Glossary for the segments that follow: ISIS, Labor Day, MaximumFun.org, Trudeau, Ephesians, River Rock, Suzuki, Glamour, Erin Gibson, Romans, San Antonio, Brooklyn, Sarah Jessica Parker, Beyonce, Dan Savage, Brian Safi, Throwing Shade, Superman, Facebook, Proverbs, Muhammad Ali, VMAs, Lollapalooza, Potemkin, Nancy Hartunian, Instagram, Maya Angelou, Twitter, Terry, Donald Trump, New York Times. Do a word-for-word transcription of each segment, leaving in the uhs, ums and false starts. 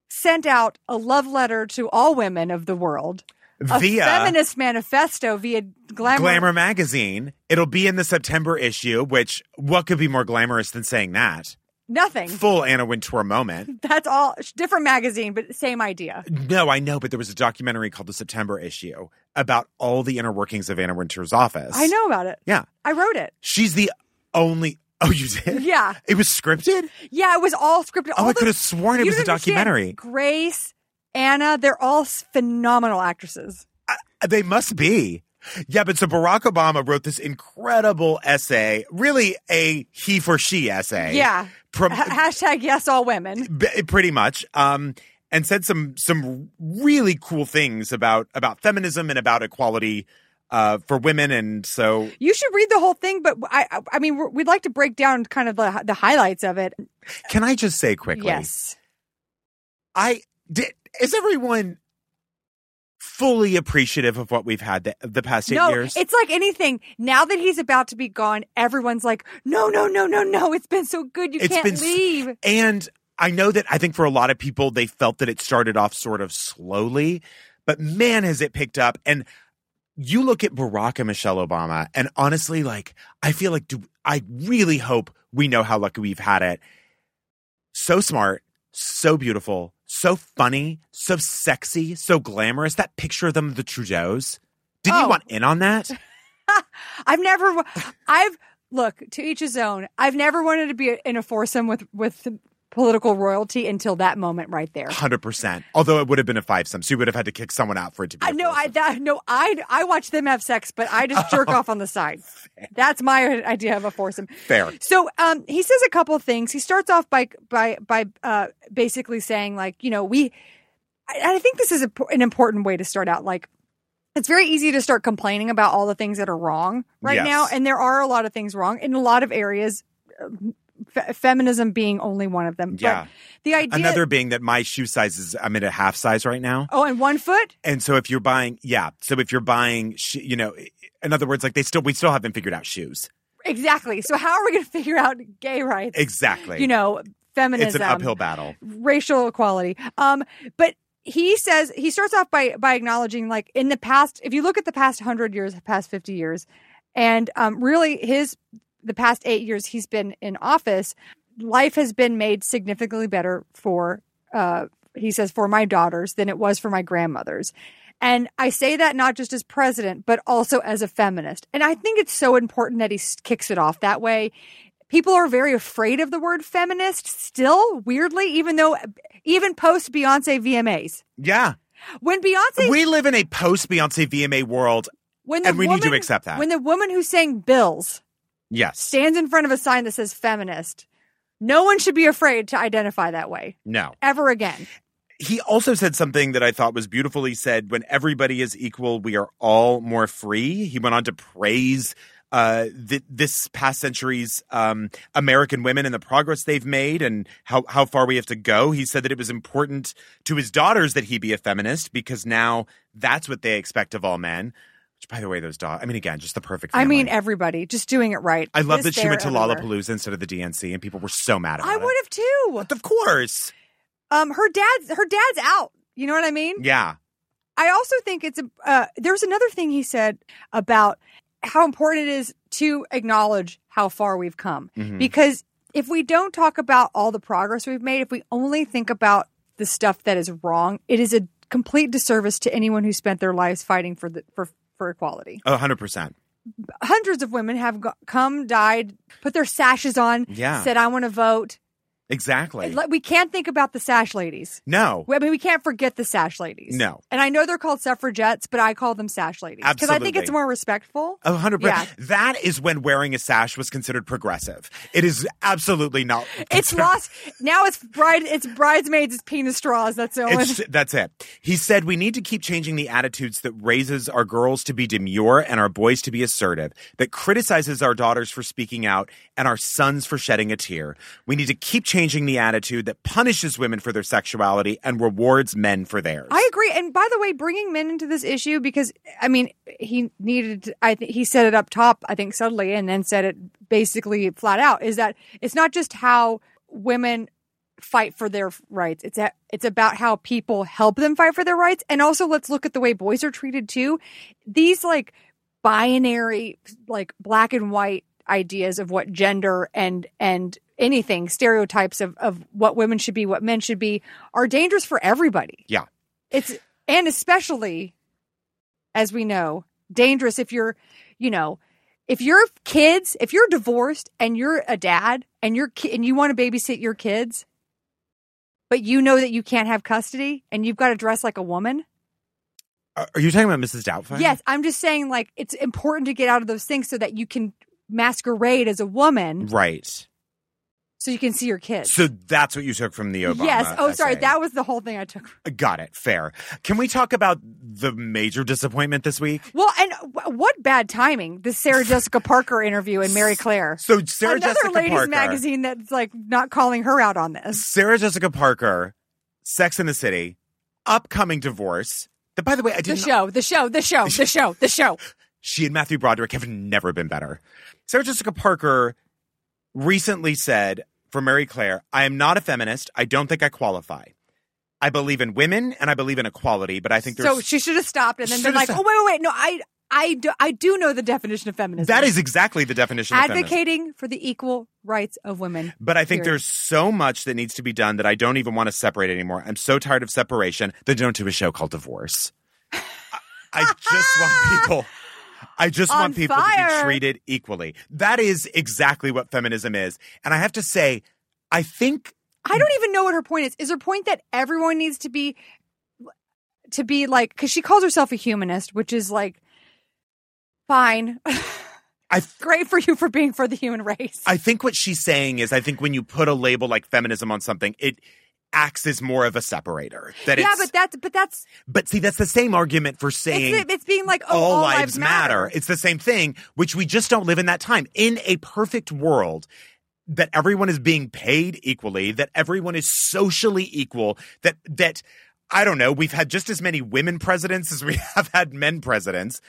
sent out a love letter to all women of the world, a via feminist manifesto via Glamour. Glamour magazine. It'll be in the September issue, which what could be more glamorous than saying that? Nothing. Full Anna Wintour moment. That's all. Different magazine, but same idea. No, I know, but there was a documentary called The September Issue about all the inner workings of Anna Wintour's office. I know about it. Yeah. I wrote it. She's the only... Oh, you did? Yeah. It was scripted? Yeah, it was all scripted. All oh, I those, could have sworn it was a documentary. Grace, Anna, they're all phenomenal actresses. Uh, they must be. Yeah, but so Barack Obama wrote this incredible essay, really a he for she essay. Yeah. Prom- H- hashtag yes, all women. B- pretty much. Um, and said some some really cool things about, about feminism and about equality Uh, for women, and so you should read the whole thing. But I, I mean, we're, we'd like to break down kind of the the highlights of it. Can I just say quickly? Yes. I did. Is everyone fully appreciative of what we've had the, the past eight no, years? It's like anything. Now that he's about to be gone, everyone's like, "No, no, no, no, no! It's been so good. You it's can't been, leave." And I know that I think for a lot of people, they felt that it started off sort of slowly, but man, has it picked up. And you look at Barack and Michelle Obama, and honestly, like, I feel like do, I really hope we know how lucky we've had it. So smart, so beautiful, so funny, so sexy, so glamorous. That picture of them, the Trudeaus. Didn't oh. you want in on that? I've never, I've, look, to each his own. I've never wanted to be in a foursome with, with, political royalty until that moment right there. one hundred percent. Although it would have been a five-some. So you would have had to kick someone out for it to be I, a no, I, that, no, I I watch them have sex, but I just jerk oh, off on the side. Fair. That's my idea of a foursome. Fair. So um, he says a couple of things. He starts off by by by uh, basically saying, like, you know, we – I think this is a, an important way to start out. Like, it's very easy to start complaining about all the things that are wrong right yes. now. And there are a lot of things wrong in a lot of areas uh, – F- feminism being only one of them. Yeah. But the idea. Another being that my shoe size is, I'm at a half size right now. Oh, and one foot? And so if you're buying, yeah. So if you're buying, sh- you know, in other words, like they still, we still haven't figured out shoes. Exactly. So how are we going to figure out gay rights? Exactly. You know, feminism. It's an uphill battle. Racial equality. Um, but he says, he starts off by, by acknowledging, like, in the past, if you look at the past hundred years, past fifty years, and um, really his, the past eight years he's been in office, life has been made significantly better for, uh, he says, for my daughters than it was for my grandmothers. And I say that not just as president, but also as a feminist. And I think it's so important that he kicks it off that way. People are very afraid of the word feminist still, weirdly, even though, even post Beyonce V M As. Yeah. When Beyonce... We live in a post Beyonce V M A world, when the and we woman, need to accept that. When the woman who sang Bills... Yes. Stands in front of a sign that says feminist. No one should be afraid to identify that way. No. Ever again. He also said something that I thought was beautiful. He said, when everybody is equal, we are all more free. He went on to praise uh, th- this past century's um, American women and the progress they've made and how, how far we have to go. He said that it was important to his daughters that he be a feminist because now that's what they expect of all men. Which, by the way, those dogs, I mean, again, just the perfect family. I mean, everybody. Just doing it right. I love this, that she went to everywhere. Lollapalooza instead of the D N C, and people were so mad about I it. I would have, too. But of course. Um, her dad's her dad's out. You know what I mean? Yeah. I also think it's a, uh, there's another thing he said about how important it is to acknowledge how far we've come. Mm-hmm. Because if we don't talk about all the progress we've made, if we only think about the stuff that is wrong, it is a complete disservice to anyone who spent their lives fighting for the for for equality. A hundred percent. Hundreds of women have go- come, died, put their sashes on, yeah. said, I want to vote. Exactly. It, we can't think about the sash ladies. No. I mean, we can't forget the sash ladies. No. And I know they're called suffragettes, but I call them sash ladies. Absolutely. Because I think it's more respectful. A hundred percent. That is when wearing a sash was considered progressive. It is absolutely not. It's lost. Now it's bride. It's bridesmaids, it's penis straws. That's the only. It's, that's it. He said, we need to keep changing the attitudes that raises our girls to be demure and our boys to be assertive, that criticizes our daughters for speaking out and our sons for shedding a tear. We need to keep changing Changing the attitude that punishes women for their sexuality and rewards men for theirs. I agree. And by the way, bringing men into this issue, because, I mean, he needed, I think he said it up top, I think subtly, and then said it basically flat out, is that it's not just how women fight for their rights. It's a, it's about how people help them fight for their rights. And also, let's look at the way boys are treated, too. These, like, binary, like, black and white ideas of what gender and and anything, stereotypes of, of what women should be, what men should be, are dangerous for everybody. Yeah. It's, and especially, as we know, dangerous if you're, you know, if your kids, if you're divorced and you're a dad and you're, and you want to babysit your kids, but you know that you can't have custody and you've got to dress like a woman. Are you talking about Missus Doubtfire? Yes. I'm just saying, like, it's important to get out of those things so that you can masquerade as a woman. Right. So you can see your kids. So that's what you took from the Obama. Yes. Oh, essay. Sorry. That was the whole thing I took. Got it. Fair. Can we talk about the major disappointment this week? Well, and w- what bad timing. The Sarah Jessica Parker interview and Marie Claire. So Sarah Another Jessica ladies Parker. Another ladies magazine that's like not calling her out on this. Sarah Jessica Parker, Sex and the City, upcoming divorce. The, by the way, I didn't. The show, the show, the show, the show, the show. She and Matthew Broderick have never been better. Sarah Jessica Parker recently said for Marie Claire, I am not a feminist. I don't think I qualify. I believe in women and I believe in equality, but I think there's... So she should have stopped and then been like, stopped. oh, wait, wait, wait. No, I, I, do, I do know the definition of feminism. That is exactly the definition Advocating of feminism. Advocating for the equal rights of women. But I think period. There's so much that needs to be done that I don't even want to separate anymore. I'm so tired of separation. Then don't do a show called Divorce. I, I just want people... I just want people fire. to be treated equally. That is exactly what feminism is. And I have to say, I think... I don't even know what her point is. Is her point that everyone needs to be, to be like... Because she calls herself a humanist, which is like, fine. I th- Great for you for being for the human race. I think what she's saying is, I think when you put a label like feminism on something, it... acts as more of a separator. That yeah, it's, but that's but that's but see, that's the same argument for saying it's, it's being like oh, all, all lives, lives matter. matter. It's the same thing, which we just don't live in that time. In a perfect world, that everyone is being paid equally, that everyone is socially equal, that that I don't know. We've had just as many women presidents as we have had men presidents.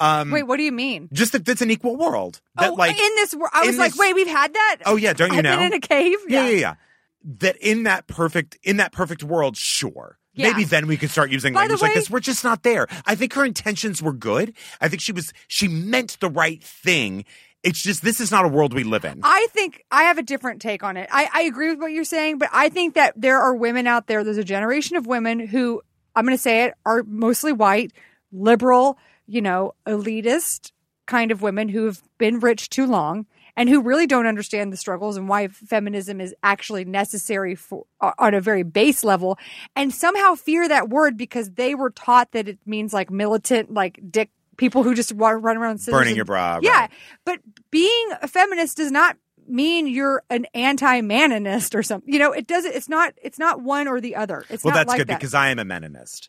Um, wait, what do you mean? Just that it's an equal world. That, oh, like in this world, I was like, this, wait, we've had that. Oh yeah, don't you I've know? Been in a cave. Yeah, yeah, yeah. yeah. That in that perfect in that perfect world, sure. Yeah. Maybe then we could start using By language way, like this. We're just not there. I think her intentions were good. I think she was she meant the right thing. It's just this is not a world we live in. I think I have a different take on it. I, I agree with what you're saying, but I think that there are women out there, there's a generation of women who, I'm going to say it, are mostly white, liberal, you know, elitist kind of women who have been rich too long. And who really don't understand the struggles and why feminism is actually necessary for on a very base level, and somehow fear that word because they were taught that it means like militant, like dick people who just run around burning and, your bra. Yeah, right. But being a feminist does not mean you're an anti-maninist or something. You know, it doesn't. It's not. It's not one or the other. It's well, not that's like good that. Because I am a meninist,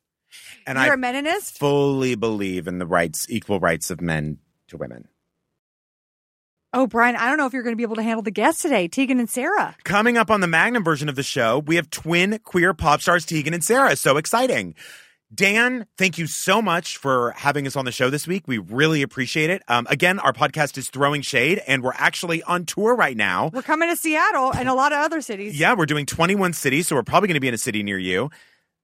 and you're I a meninist? Fully believe in the rights, equal rights of men to women. Oh, Brian, I don't know if you're going to be able to handle the guests today, Tegan and Sara. Coming up on the Magnum version of the show, we have twin queer pop stars Tegan and Sara. So exciting. Dan, thank you so much for having us on the show this week. We really appreciate it. Um, again, our podcast is Throwing Shade, and we're actually on tour right now. We're coming to Seattle and a lot of other cities. Yeah, we're doing twenty-one cities, so we're probably going to be in a city near you.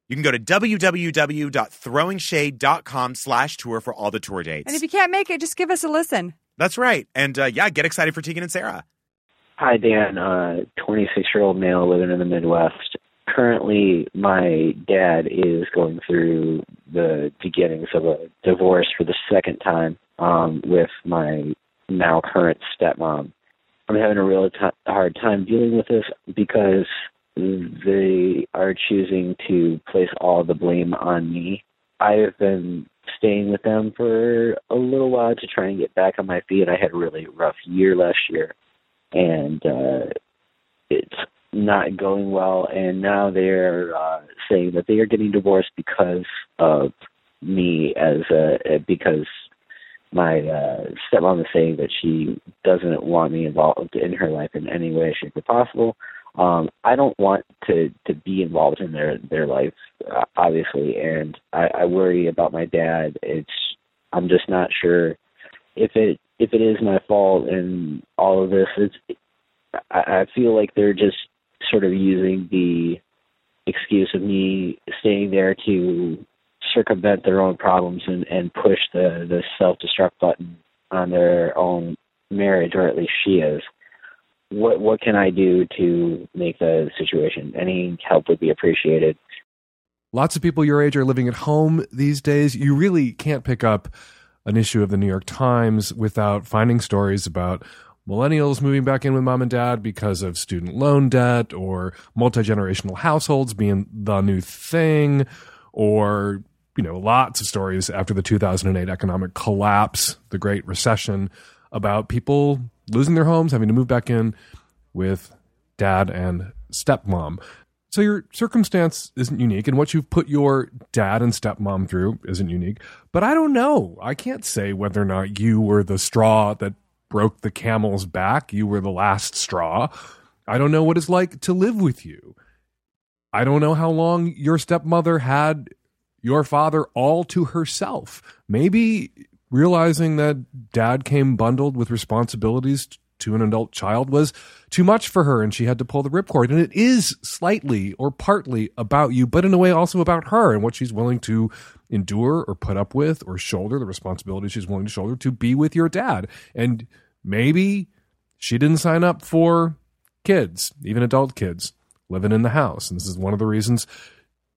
You can go to www.throwing shade dot com slash tour for all the tour dates. And if you can't make it, just give us a listen. That's right. And, uh, yeah, get excited for Tegan and Sara. Hi, Dan. Uh, twenty-six-year-old male living in the Midwest. currently my dad is going through the beginnings of a divorce for the second time um, with my now current stepmom. I'm having a real t- hard time dealing with this because they are choosing to place all the blame on me. I have been staying with them for a little while to try and get back on my feet. I had a really rough year last year, and uh, it's not going well. And now they're uh, saying that they are getting divorced because of me, as a, because my uh, stepmom is saying that she doesn't want me involved in her life in any way, shape, or possible. Um, I don't want to, to be involved in their, their life, uh, obviously, and I, I worry about my dad. It's I'm just not sure if it if it is my fault and all of this. It's I, I feel like they're just sort of using the excuse of me staying there to circumvent their own problems and, and push the, the self-destruct button on their own marriage, or at least she is. What what can I do to make the situation? Any help would be appreciated. Lots of people your age are living at home these days. You really can't pick up an issue of the New York Times without finding stories about millennials moving back in with mom and dad because of student loan debt, or multi-generational households being the new thing, or, you know, lots of stories after the two thousand eight economic collapse, the Great Recession, about people losing their homes, having to move back in with dad and stepmom. So your circumstance isn't unique, and what you've put your dad and stepmom through isn't unique. But I don't know. I can't say whether or not you were the straw that broke the camel's back. You were the last straw. I don't know what it's like to live with you. I don't know how long your stepmother had your father all to herself. Maybe realizing that dad came bundled with responsibilities to an adult child was too much for her, and she had to pull the ripcord. And it is slightly or partly about you, but in a way also about her and what she's willing to endure or put up with or shoulder, the responsibility she's willing to shoulder to be with your dad. And maybe she didn't sign up for kids, even adult kids, living in the house. And this is one of the reasons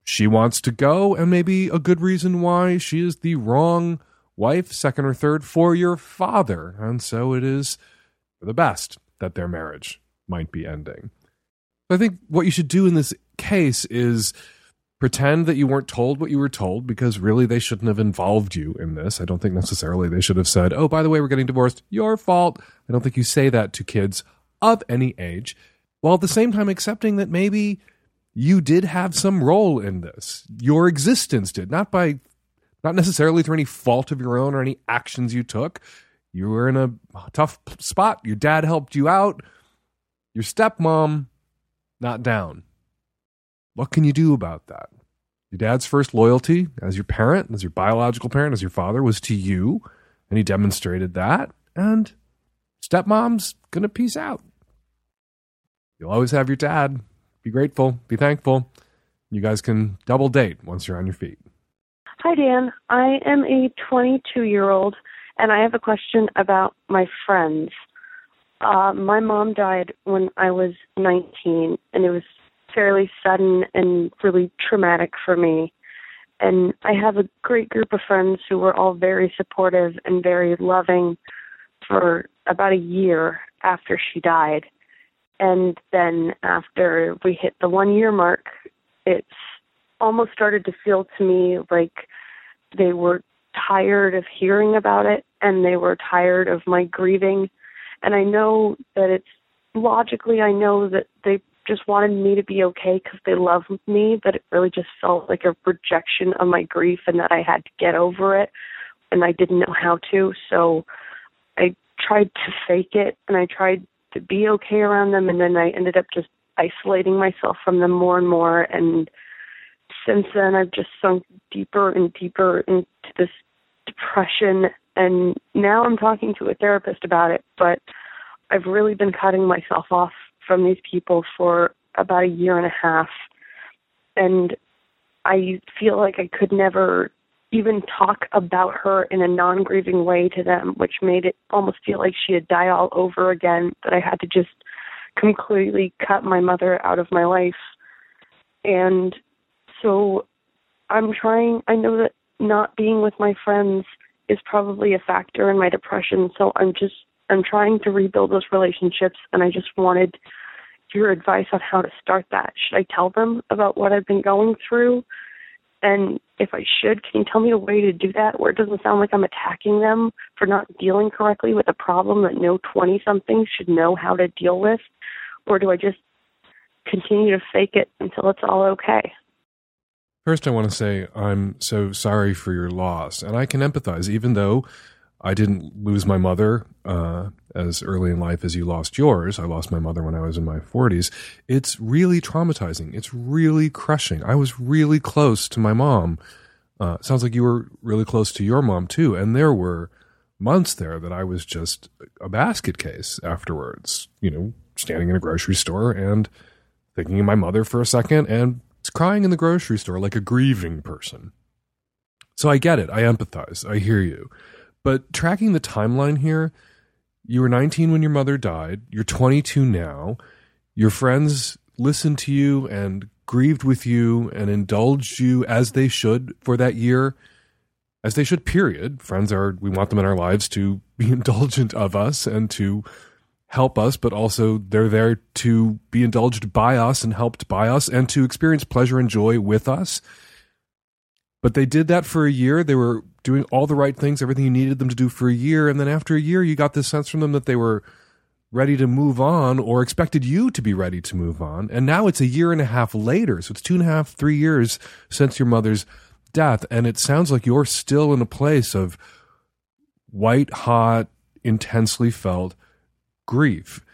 she wants to go, and maybe a good reason why she is the wrong wife, second or third, for your father. And so it is for the best that their marriage might be ending. I think what you should do in this case is pretend that you weren't told what you were told, because really they shouldn't have involved you in this. I don't think necessarily they should have said, oh, by the way, we're getting divorced, your fault. I don't think you say that to kids of any age, while at the same time accepting that maybe you did have some role in this. Your existence did, not by Not necessarily through any fault of your own or any actions you took. You were in a tough spot. Your dad helped you out. Your stepmom, not down. What can you do about that? Your dad's first loyalty as your parent, as your biological parent, as your father, was to you, and he demonstrated that. And stepmom's going to peace out. You'll always have your dad. Be grateful. Be thankful. You guys can double date once you're on your feet. Hi, Dan. I am a twenty-two-year-old, and I have a question about my friends. Uh, my mom died when I was nineteen, and it was fairly sudden and really traumatic for me. And I have a great group of friends who were all very supportive and very loving for about a year after she died. And then after we hit the one-year mark, it's almost started to feel to me like they were tired of hearing about it, and they were tired of my grieving. And I know that it's logically, I know that they just wanted me to be okay because they loved me, but it really just felt like a rejection of my grief and that I had to get over it, and I didn't know how to. So I tried to fake it, and I tried to be okay around them, and then I ended up just isolating myself from them more and more. And since then, I've just sunk deeper and deeper into this depression, and now I'm talking to a therapist about it, but I've really been cutting myself off from these people for about a year and a half, and I feel like I could never even talk about her in a non-grieving way to them, which made it almost feel like she had died all over again, that I had to just completely cut my mother out of my life. And so I'm trying, I know that not being with my friends is probably a factor in my depression. So I'm just, I'm trying to rebuild those relationships. And I just wanted your advice on how to start that. Should I tell them about what I've been going through? And if I should, can you tell me a way to do that where it doesn't sound like I'm attacking them for not dealing correctly with a problem that no twenty-something should know how to deal with? Or do I just continue to fake it until it's all okay? First, I want to say I'm so sorry for your loss. And I can empathize, even though I didn't lose my mother uh, as early in life as you lost yours. I lost my mother when I was in my forties. It's really traumatizing. It's really crushing. I was really close to my mom. Uh, sounds like you were really close to your mom too. And there were months there that I was just a basket case afterwards, you know, standing in a grocery store and thinking of my mother for a second and crying in the grocery store like a grieving person. So I get it. I empathize. I hear you. But tracking the timeline here, you were nineteen when your mother died. You're twenty-two now. Your friends listened to you and grieved with you and indulged you as they should for that year, as they should, period. Friends are, we want them in our lives to be indulgent of us and to help us, but also they're there to be indulged by us and helped by us and to experience pleasure and joy with us. But they did that for a year. They were doing all the right things, everything you needed them to do for a year. And then after a year, you got this sense from them that they were ready to move on or expected you to be ready to move on. And now it's a year and a half later. So it's two and a half, three years since your mother's death. And it sounds like you're still in a place of white hot, intensely felt grief.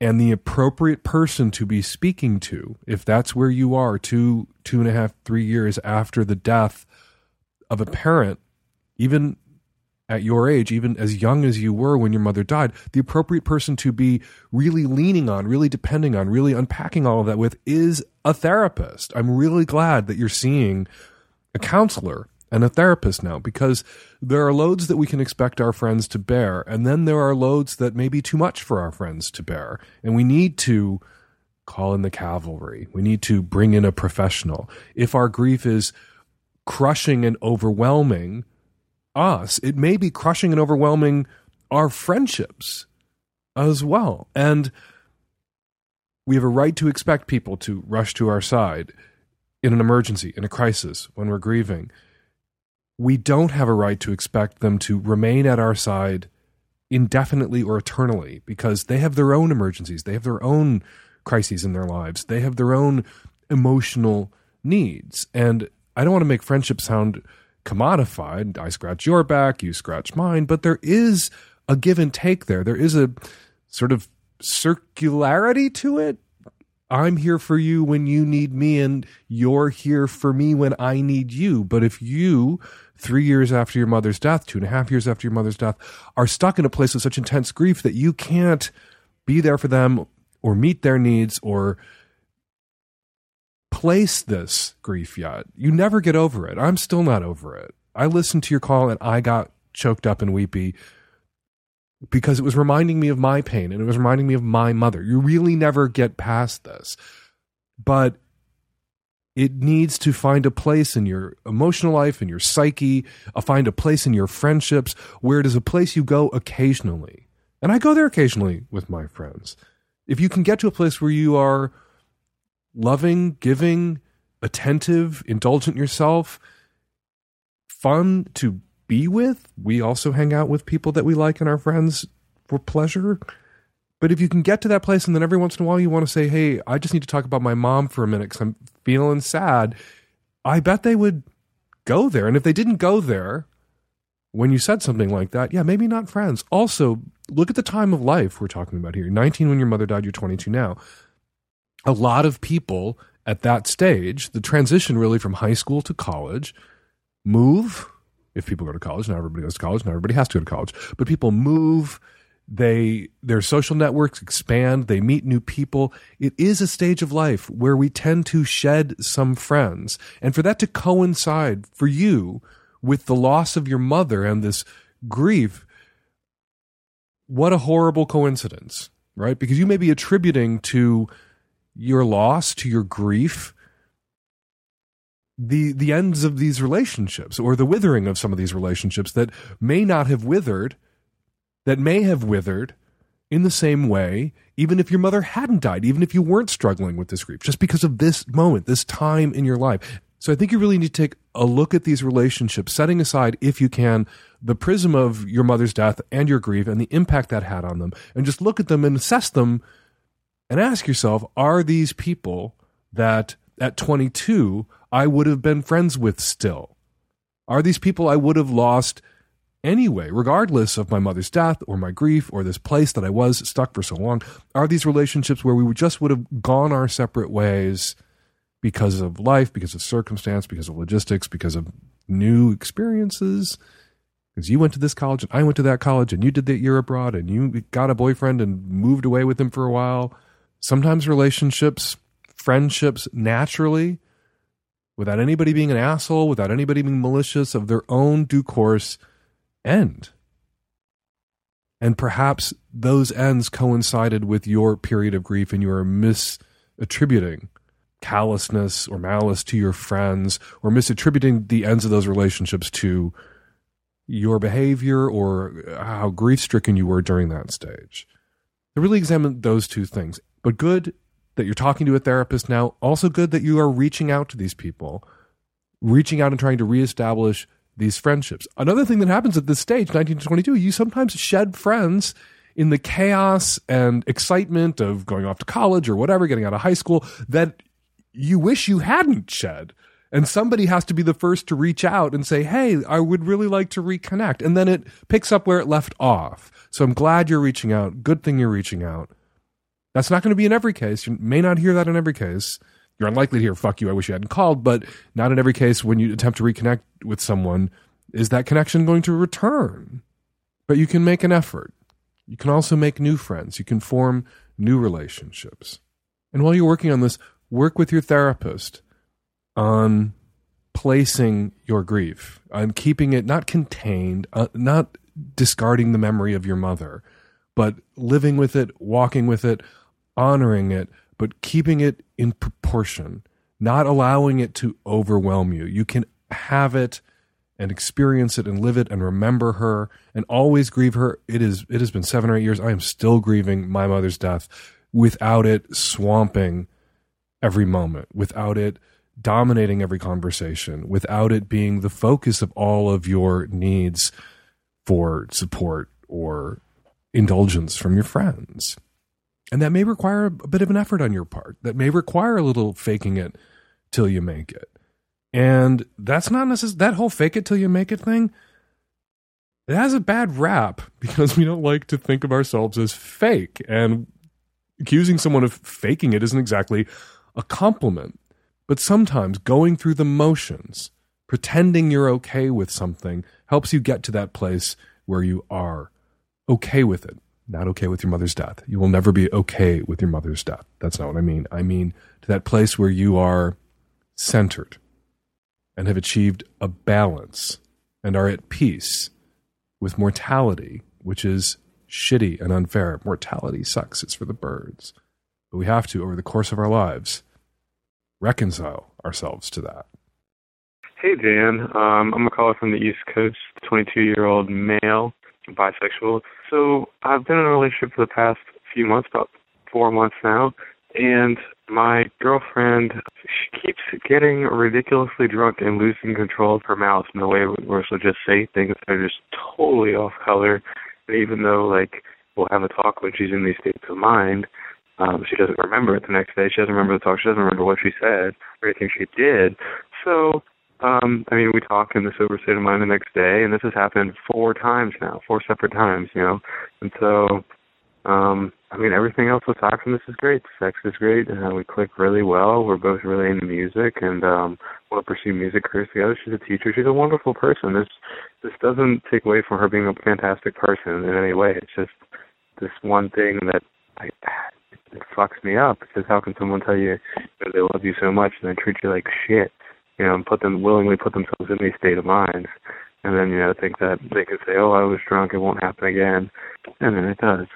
And the appropriate person to be speaking to, if that's where you are two, two and a half, three years after the death of a parent, even at your age, even as young as you were when your mother died, the appropriate person to be really leaning on, really depending on, really unpacking all of that with is a therapist. I'm really glad that you're seeing a counselor and a therapist now, because there are loads that we can expect our friends to bear, and then there are loads that may be too much for our friends to bear, and we need to call in the cavalry. We need to bring in a professional. If our grief is crushing and overwhelming us, it may be crushing and overwhelming our friendships as well, and we have a right to expect people to rush to our side in an emergency, in a crisis, when we're grieving. We don't have a right to expect them to remain at our side indefinitely or eternally, because they have their own emergencies. They have their own crises in their lives. They have their own emotional needs. And I don't want to make friendship sound commodified. I scratch your back, you scratch mine, but there is a give and take there. There is a sort of circularity to it. I'm here for you when you need me, and you're here for me when I need you. But if you, three years after your mother's death, two and a half years after your mother's death, are stuck in a place of such intense grief that you can't be there for them or meet their needs or place this grief yet, you never get over it. I'm still not over it. I listened to your call and I got choked up and weepy because it was reminding me of my pain and it was reminding me of my mother. You really never get past this. But it needs to find a place in your emotional life, in your psyche, find a place in your friendships where it is a place you go occasionally. And I go there occasionally with my friends. If you can get to a place where you are loving, giving, attentive, indulgent yourself, fun to be with. We also hang out with people that we like and our friends for pleasure. But if you can get to that place and then every once in a while you want to say, hey, I just need to talk about my mom for a minute because I'm feeling sad, I bet they would go there. And if they didn't go there when you said something like that, yeah, maybe not friends. Also, look at the time of life we're talking about here. You're nineteen when your mother died, you're twenty-two now. A lot of people at that stage, the transition really from high school to college, move. If people go to college, not everybody goes to college, not everybody has to go to college. But people move, they their social networks expand, they meet new people. It is a stage of life where we tend to shed some friends. And for that to coincide for you with the loss of your mother and this grief, what a horrible coincidence, right? Because you may be attributing to your loss, to your grief, the the ends of these relationships, or the withering of some of these relationships that may not have withered, that may have withered in the same way, even if your mother hadn't died, even if you weren't struggling with this grief, just because of this moment, this time in your life. So I think you really need to take a look at these relationships, setting aside, if you can, the prism of your mother's death and your grief and the impact that had on them, and just look at them and assess them and ask yourself, are these people that at twenty-two I would have been friends with still? Are these people I would have lost anyway, regardless of my mother's death or my grief or this place that I was stuck for so long? Are these relationships where we just would have gone our separate ways because of life, because of circumstance, because of logistics, because of new experiences? Because you went to this college and I went to that college and you did that year abroad and you got a boyfriend and moved away with him for a while. Sometimes relationships, friendships, naturally, without anybody being an asshole, without anybody being malicious, of their own due course, end. And perhaps those ends coincided with your period of grief and you are misattributing callousness or malice to your friends, or misattributing the ends of those relationships to your behavior or how grief-stricken you were during that stage. So really examine those two things. But good that you're talking to a therapist now, also good that you are reaching out to these people, reaching out and trying to reestablish these friendships. Another thing that happens at this stage, nineteen to twenty-two, you sometimes shed friends in the chaos and excitement of going off to college or whatever, getting out of high school, that you wish you hadn't shed. And somebody has to be the first to reach out and say, hey, I would really like to reconnect. And then it picks up where it left off. So I'm glad you're reaching out. Good thing you're reaching out. That's not going to be in every case. You may not hear that in every case. You're unlikely to hear, fuck you, I wish you hadn't called, but not in every case when you attempt to reconnect with someone is that connection going to return. But you can make an effort. You can also make new friends. You can form new relationships. And while you're working on this, work with your therapist on placing your grief, on keeping it not contained, uh, not discarding the memory of your mother, but living with it, walking with it, honoring it, but keeping it in proportion, not allowing it to overwhelm you. You can have it and experience it and live it and remember her and always grieve her. It is, it has been seven or eight years. I am still grieving my mother's death without it swamping every moment, without it dominating every conversation, without it being the focus of all of your needs for support or indulgence from your friends. And that may require a bit of an effort on your part. That may require a little faking it till you make it. And that's not necessarily, that whole fake it till you make it thing, it has a bad rap because we don't like to think of ourselves as fake. And accusing someone of faking it isn't exactly a compliment, but sometimes going through the motions, pretending you're okay with something, helps you get to that place where you are okay with it. Not okay with your mother's death. You will never be okay with your mother's death. That's not what I mean. I mean to that place where you are centered and have achieved a balance and are at peace with mortality, which is shitty and unfair. Mortality sucks. It's for the birds. But we have to, over the course of our lives, reconcile ourselves to that. Hey, Dan. Um, I'm a caller from the East Coast, twenty-two-year-old male, bisexual. So I've been in a relationship for the past few months, about four months now, and my girlfriend, she keeps getting ridiculously drunk and losing control of her mouth in a way where she'll just say things that are just totally off color. And even though, like, we'll have a talk when she's in these states of mind, Um, she doesn't remember it the next day. She doesn't remember the talk. She doesn't remember what she said or anything she did. So, um, I mean, we talk in the sober state of mind the next day, and this has happened four times now, four separate times, you know. And so, um, I mean, everything else aside from this is great. Sex is great. Uh, we click really well. We're both really into music and um, want to pursue music careers together. She's a teacher. She's a wonderful person. This, this doesn't take away from her being a fantastic person in any way. It's just this one thing that I... it fucks me up because how can someone tell you that they love you so much and then treat you like shit, you know, and put them willingly put themselves in these state of minds, and then, you know, think that they can say, oh, I was drunk, it won't happen again, and then it does.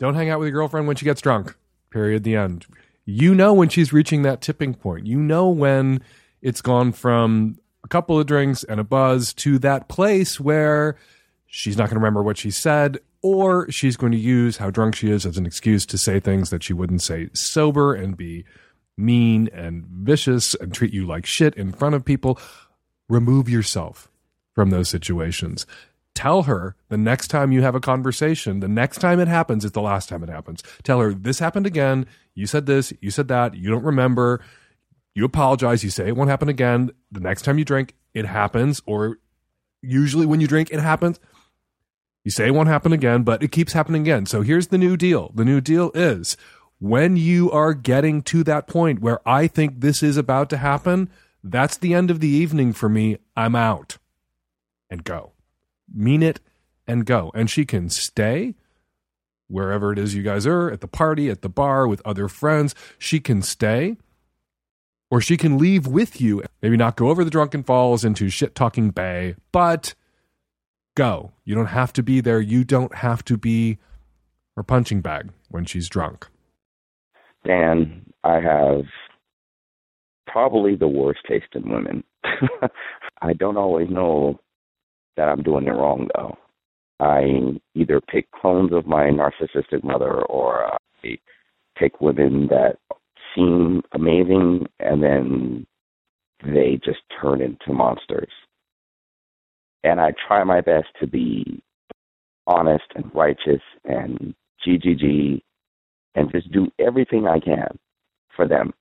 Don't hang out with your girlfriend when she gets drunk, period, the end. You know when she's reaching that tipping point. You know when it's gone from a couple of drinks and a buzz to that place where she's not going to remember what she said, or she's going to use how drunk she is as an excuse to say things that she wouldn't say sober and be mean and vicious and treat you like shit in front of people. Remove yourself from those situations. Tell her the next time you have a conversation, the next time it happens is the last time it happens. Tell her this happened again. You said this, you said that, you don't remember. You apologize. You say it won't happen again. The next time you drink, it happens. Or usually when you drink, it happens. You say it won't happen again, but it keeps happening again. So here's the new deal. The new deal is when you are getting to that point where I think this is about to happen, that's the end of the evening for me. I'm out. And go. Mean it and go. And she can stay wherever it is you guys are, at the party, at the bar, with other friends. She can stay. Or she can leave with you. Maybe not go over the drunken falls into shit-talking bay, but go. You don't have to be there. You don't have to be her punching bag when she's drunk. Dan, I have probably the worst taste in women. I don't always know that I'm doing it wrong, though. I either pick clones of my narcissistic mother, or I pick women that seem amazing, and then they just turn into monsters. And I try my best to be honest and righteous and G G G and just do everything I can for them,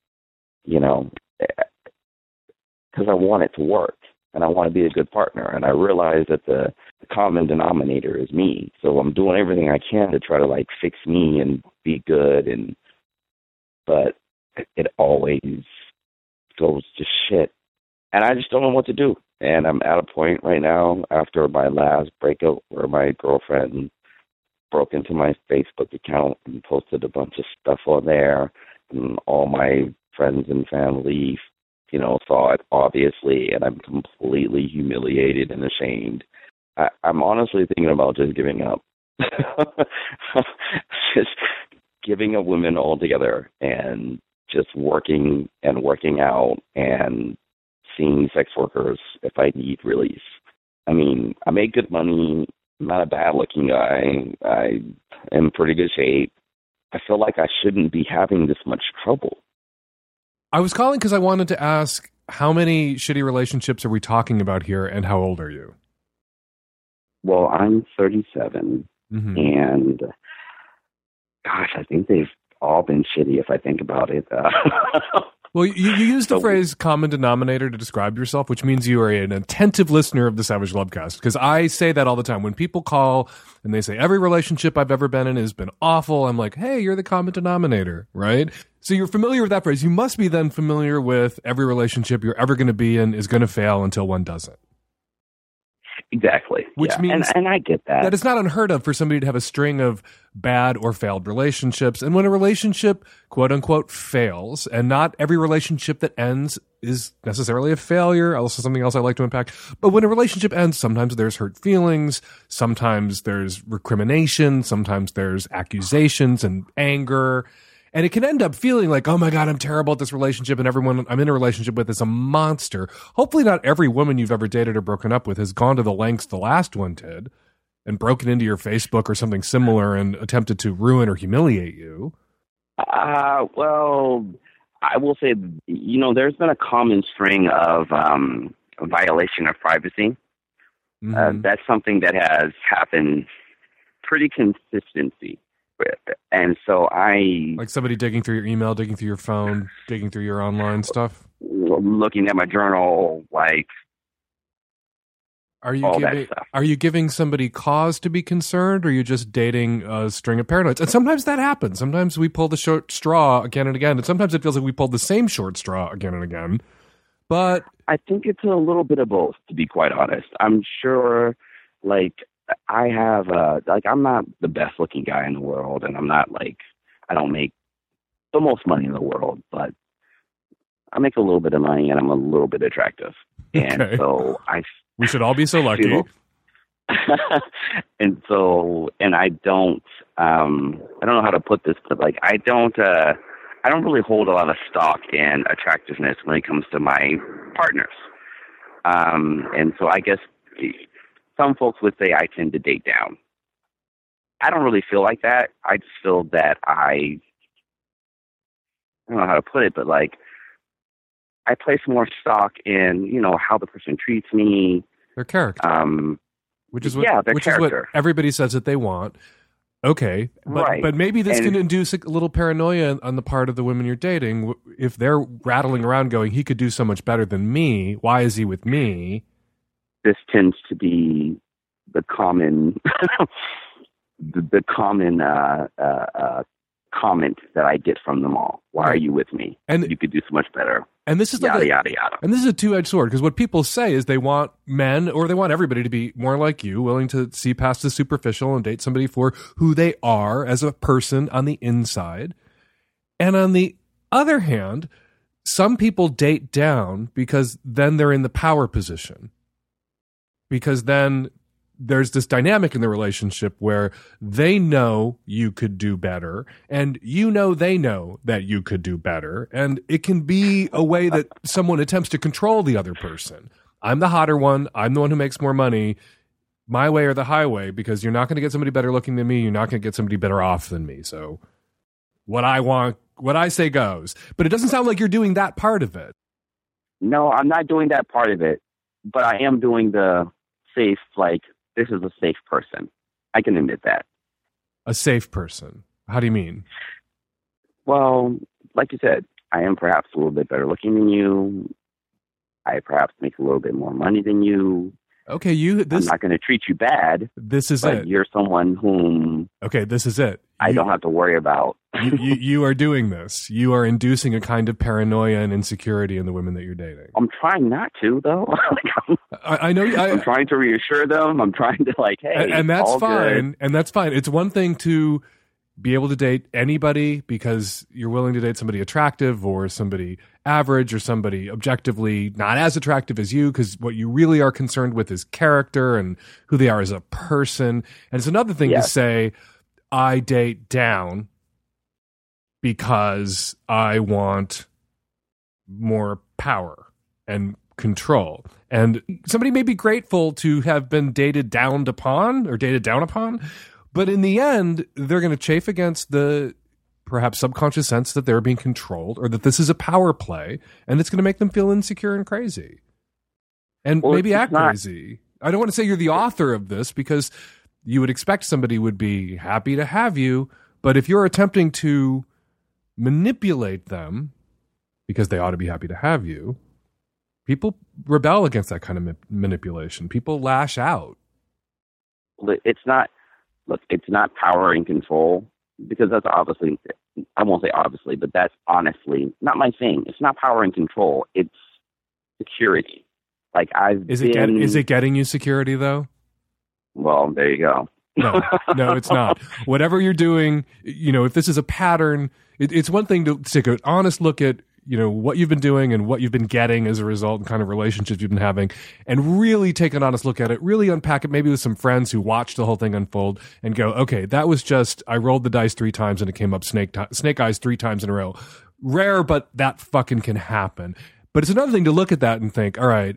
you know, because I want it to work and I want to be a good partner. And I realize that the, the common denominator is me. So I'm doing everything I can to try to, like, fix me and be good. And, but it always goes to shit. And I just don't know what to do. And I'm at a point right now after my last breakup where my girlfriend broke into my Facebook account and posted a bunch of stuff on there. And all my friends and family, you know, saw it, obviously. And I'm completely humiliated and ashamed. I, I'm honestly thinking about just giving up. Just giving up women altogether and just working and working out and seeing sex workers if I need release. I mean, I make good money. I'm not a bad-looking guy. I am in pretty good shape. I feel like I shouldn't be having this much trouble. I was calling because I wanted to ask, how many shitty relationships are we talking about here, and how old are you? Well, I'm thirty-seven, mm-hmm. and gosh, I think they've all been shitty if I think about it. Uh, well, you, you used the so, phrase common denominator to describe yourself, which means you are an attentive listener of the Savage Lovecast, because I say that all the time. When people call and they say, every relationship I've ever been in has been awful, I'm like, hey, you're the common denominator, right? So you're familiar with that phrase. You must be then familiar with every relationship you're ever going to be in is going to fail until one doesn't. Exactly. Which yeah. means, and, and I get that. That it's not unheard of for somebody to have a string of bad or failed relationships. And when a relationship, quote unquote, fails, and not every relationship that ends is necessarily a failure, also something else I like to unpack. But when a relationship ends, sometimes there's hurt feelings, sometimes there's recrimination, sometimes there's accusations and anger. And it can end up feeling like, oh my God, I'm terrible at this relationship, and everyone I'm in a relationship with is a monster. Hopefully not every woman you've ever dated or broken up with has gone to the lengths the last one did and broken into your Facebook or something similar and attempted to ruin or humiliate you. Uh, well, I will say, you know, there's been a common string of um, violation of privacy. Mm-hmm. Uh, that's something that has happened pretty consistently. And so I... Like somebody digging through your email, digging through your phone, digging through your online stuff? Looking at my journal, like, are you all giving, that stuff. Are you giving somebody cause to be concerned, or are you just dating a string of paranoids? And sometimes that happens. Sometimes we pull the short straw again and again, and sometimes it feels like we pulled the same short straw again and again. But I think it's a little bit of both, to be quite honest. I'm sure, like... I have, uh, like, I'm not the best looking guy in the world, and I'm not, like, I don't make the most money in the world, but I make a little bit of money, and I'm a little bit attractive. And okay. so I... We should all be so lucky. And so, and I don't, um, I don't know how to put this, but like, I don't, uh, I don't really hold a lot of stock in attractiveness when it comes to my partners. Um, and so I guess some folks would say I tend to date down. I don't really feel like that. I just feel that I, I don't know how to put it, but like, I place more stock in, you know, how the person treats me. Their character. Um, which is what, yeah, their which character. Is what everybody says that they want. Okay. But, right. But maybe this and, can induce a little paranoia on the part of the women you're dating. If they're rattling around going, he could do so much better than me. Why is he with me? This tends to be the common, the, the common, uh, uh, uh, comment that I get from them all. Why are you with me? And you could do so much better. And this is like yada, a, yada, yada. And this is a two-edged sword, because what people say is they want men, or they want everybody to be more like you, willing to see past the superficial and date somebody for who they are as a person on the inside. And on the other hand, some people date down because then they're in the power position. Because then there's this dynamic in the relationship where they know you could do better, and you know they know that you could do better, and it can be a way that someone attempts to control the other person. I'm the hotter one. I'm the one who makes more money. My way or the highway, because you're not going to get somebody better looking than me. You're not going to get somebody better off than me. So what I want, what I say goes. But it doesn't sound like you're doing that part of it. No, I'm not doing that part of it, but I am doing the safe, like, this is a safe person. I can admit that. A safe person. How do you mean? Well, like you said, I am perhaps a little bit better looking than you. I perhaps make a little bit more money than you. Okay, you. This, I'm not going to treat you bad. This is but it. You're someone whom. Okay, this is it. I you, don't have to worry about. you, you, you are doing this. You are inducing a kind of paranoia and insecurity in the women that you're dating. I'm trying not to, though. like, I, I know. I, I'm trying to reassure them. I'm trying to like, hey, and, and that's all fine. Good. And that's fine. It's one thing to be able to date anybody because you're willing to date somebody attractive or somebody average or somebody objectively not as attractive as you, because what you really are concerned with is character and who they are as a person. And it's another thing yes. to say, I date down because I want more power and control. And somebody may be grateful to have been dated down upon or dated down upon, but in the end, they're going to chafe against the perhaps subconscious sense that they're being controlled or that this is a power play, and it's going to make them feel insecure and crazy. And well, maybe act not. crazy. I don't want to say you're the author of this, because you would expect somebody would be happy to have you, but if you're attempting to manipulate them because they ought to be happy to have you, people rebel against that kind of ma- manipulation. People lash out. It's not... Look, it's not power and control, because that's obviously, I won't say obviously, but that's honestly not my thing. It's not power and control. It's security. Like I've is been, it getting, is it getting you security though? Well, there you go. No, no, it's not. Whatever you're doing, you know, if this is a pattern, it, it's one thing to take an honest look at, you know, what you've been doing and what you've been getting as a result and kind of relationships you've been having, and really take an honest look at it, really unpack it, maybe with some friends who watch the whole thing unfold and go, okay, that was just, I rolled the dice three times and it came up snake t- snake eyes three times in a row. Rare, but that fucking can happen. But it's another thing to look at that and think, all right,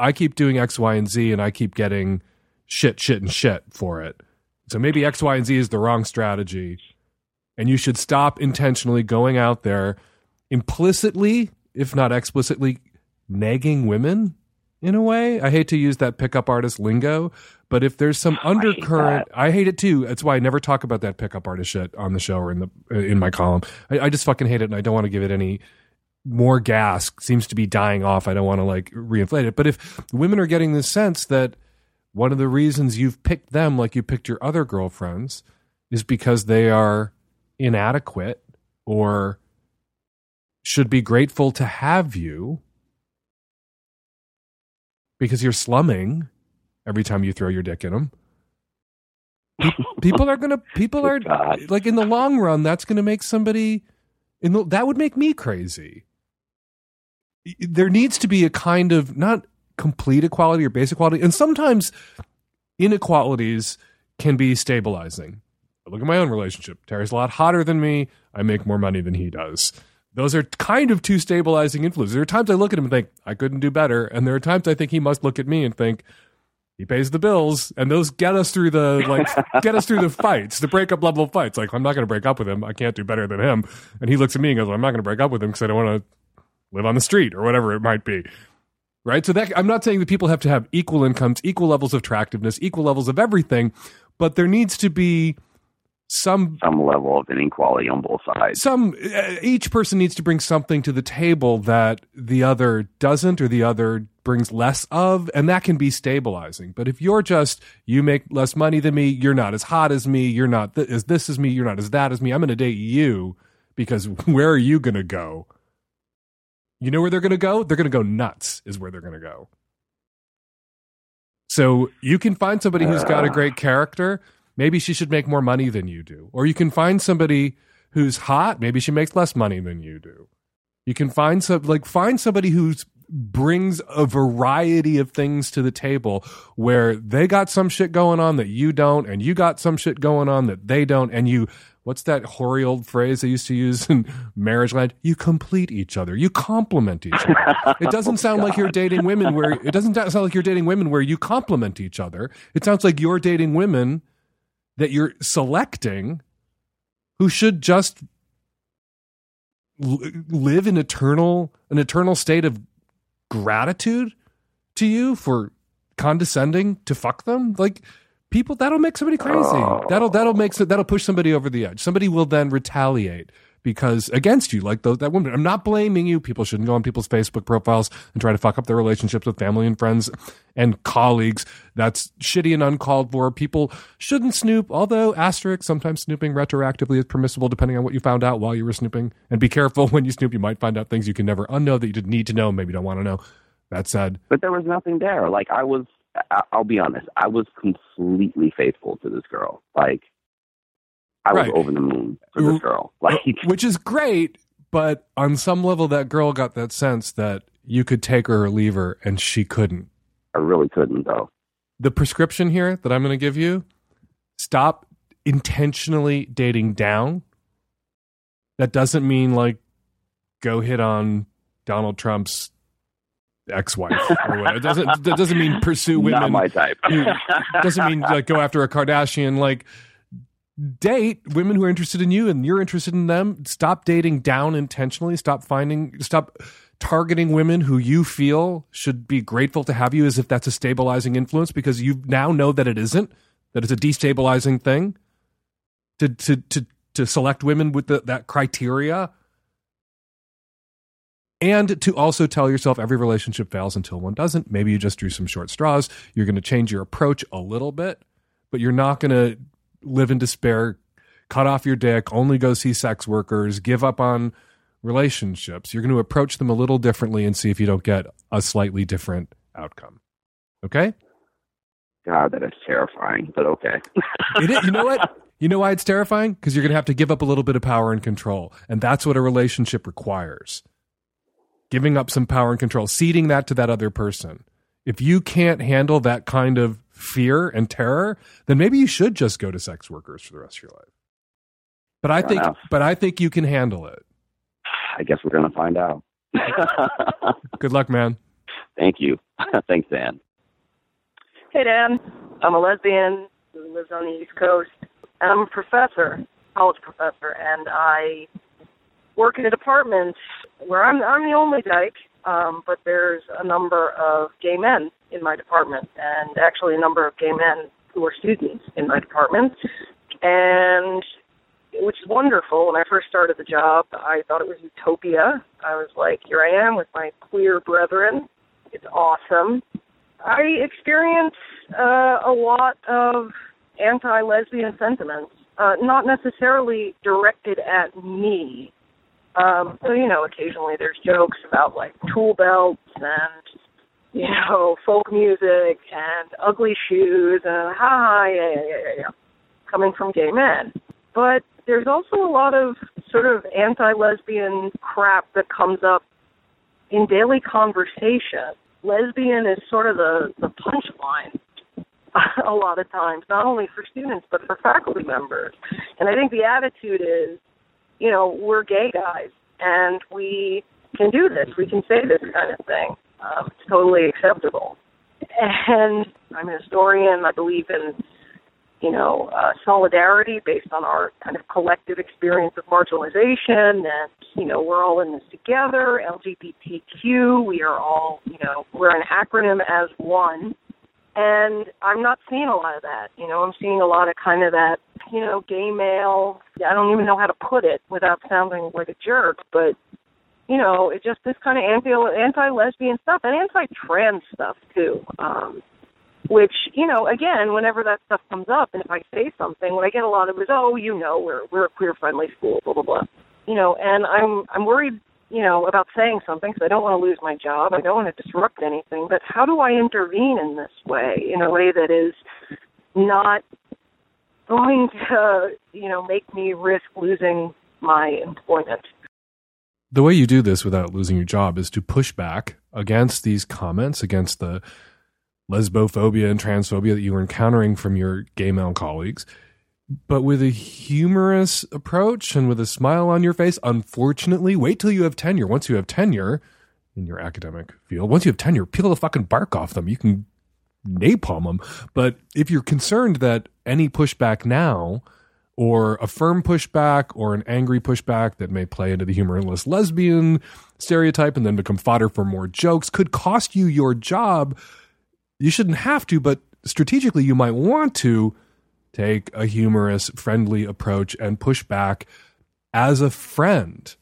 I keep doing X, Y, and Z and I keep getting shit, shit, and shit for it. So maybe X, Y, and Z is the wrong strategy, and you should stop intentionally going out there implicitly, if not explicitly, nagging women in a way. I hate to use that pickup artist lingo, but if there's some I undercurrent, hate I hate it too. That's why I never talk about that pickup artist shit on the show or in the in my column. I, I just fucking hate it, and I don't want to give it any more gas. It seems to be dying off. I don't want to like reinflate it. But if women are getting this sense that one of the reasons you've picked them, like you picked your other girlfriends, is because they are inadequate or should be grateful to have you because you're slumming every time you throw your dick in them. People are going to, people are God. Like in the long run, that's going to make somebody in the, that would make me crazy. There needs to be a kind of not complete equality or basic equality. And sometimes inequalities can be stabilizing. I look at my own relationship. Terry's a lot hotter than me. I make more money than he does. Those are kind of two stabilizing influences. There are times I look at him and think, I couldn't do better. And there are times I think he must look at me and think, he pays the bills. And those get us through the like get us through the fights, the breakup level fights. Like, I'm not going to break up with him. I can't do better than him. And he looks at me and goes, well, I'm not going to break up with him because I don't want to live on the street or whatever it might be. Right? So that, I'm not saying that people have to have equal incomes, equal levels of attractiveness, equal levels of everything, but there needs to be Some, some level of inequality on both sides. Some each person needs to bring something to the table that the other doesn't, or the other brings less of, and that can be stabilizing. But if you're just, you make less money than me, you're not as hot as me, you're not th- as this as me, you're not as that as me, I'm going to date you because where are you going to go? You know where they're going to go? They're going to go nuts is where they're going to go. So you can find somebody who's got a great character. Maybe she should make more money than you do. Or you can find somebody who's hot. Maybe she makes less money than you do. You can find some, like find somebody who brings a variety of things to the table where they got some shit going on that you don't, and you got some shit going on that they don't, and you, what's that hoary old phrase they used to use in marriage land? You complete each other. You complement each other. It doesn't sound oh, like you're dating women where, it doesn't sound like you're dating women where you complement each other. It sounds like you're dating women that you're selecting who should just l- live in eternal, an eternal state of gratitude to you for condescending to fuck them. Like people, that'll make somebody crazy. Oh. That'll, that'll make, that'll push somebody over the edge. Somebody will then retaliate because against you, like those, that woman, I'm not blaming you. People shouldn't go on people's Facebook profiles and try to fuck up their relationships with family and friends and colleagues. That's shitty and uncalled for. People shouldn't snoop, although asterisk, sometimes snooping retroactively is permissible depending on what you found out while you were snooping. And be careful when you snoop. You might find out things you can never unknow that you didn't need to know, maybe don't want to know. That said. But there was nothing there. Like I was, I'll be honest, I was completely faithful to this girl. Like, I was right. over the moon for this girl. Like, which is great, but on some level that girl got that sense that you could take her or leave her, and she couldn't. I really couldn't, though. The prescription here that I'm going to give you, stop intentionally dating down. That doesn't mean, like, go hit on Donald Trump's ex-wife or whatever. It doesn't, that doesn't mean pursue women. Not my type. It doesn't mean, like, go after a Kardashian, like... Date women who are interested in you and you're interested in them. Stop dating down intentionally. Stop finding, stop targeting women who you feel should be grateful to have you as if that's a stabilizing influence, because you now know that it isn't, that it's a destabilizing thing to to to, to select women with the, that criteria. And to also tell yourself every relationship fails until one doesn't. Maybe you just drew some short straws. You're going to change your approach a little bit, but you're not going to live in despair, cut off your dick, only go see sex workers, give up on relationships. You're going to approach them a little differently and see if you don't get a slightly different outcome. Okay? God, that is terrifying, but okay. It is, you know what? You know why it's terrifying? Because you're going to have to give up a little bit of power and control. And that's what a relationship requires. Giving up some power and control, ceding that to that other person. If you can't handle that kind of fear and terror, then maybe you should just go to sex workers for the rest of your life. But I Fair think, enough. but I think you can handle it. I guess we're going to find out. Good luck, man. Thank you. Thanks, Dan. Hey, Dan. I'm a lesbian who lives on the East Coast. And I'm a professor, college professor, and I work in a department where I'm, I'm the only dyke. Um, but there's a number of gay men in my department, and actually a number of gay men who are students in my department, and which is wonderful. When I first started the job, I thought it was utopia. I was like, here I am with my queer brethren. It's awesome. I experience uh, a lot of anti-lesbian sentiments, uh, not necessarily directed at me. Um, so, you know, occasionally there's jokes about, like, tool belts and, you know, folk music and ugly shoes and ha, yeah, yeah, yeah, yeah, coming from gay men. But there's also a lot of sort of anti-lesbian crap that comes up in daily conversation. Lesbian is sort of the, the punchline. a lot of times, not only for students but for faculty members. And I think the attitude is, you know, we're gay guys and we can do this. We can say this kind of thing. Um, it's totally acceptable. And I'm a historian. I believe in, you know, uh, solidarity based on our kind of collective experience of marginalization. And, you know, we're all in this together, L G B T Q. We are all, you know, we're an acronym as one. And I'm not seeing a lot of that. You know, I'm seeing a lot of kind of that, you know, gay male. I don't even know how to put it without sounding like a jerk, but, you know, it's just this kind of anti, anti-lesbian stuff and anti-trans stuff, too, um, which, you know, again, whenever that stuff comes up and if I say something, what I get a lot of is, oh, you know, we're we're a queer-friendly school, blah, blah, blah. You know, and I'm I'm worried, you know, about saying something because I don't want to lose my job. I don't want to disrupt anything. But how do I intervene in this way, in a way that is not going to, you know, make me risk losing my employment? The way you do this without losing your job is to push back against these comments, against the lesbophobia and transphobia that you were encountering from your gay male colleagues, but with a humorous approach and with a smile on your face. Unfortunately, wait till you have tenure. Once you have tenure in your academic field, once you have tenure, peel the fucking bark off them. You can napalm them. But if you're concerned that any pushback now, or a firm pushback or an angry pushback that may play into the humorless lesbian stereotype and then become fodder for more jokes could cost you your job, you shouldn't have to, but strategically you might want to take a humorous, friendly approach and push back as a friend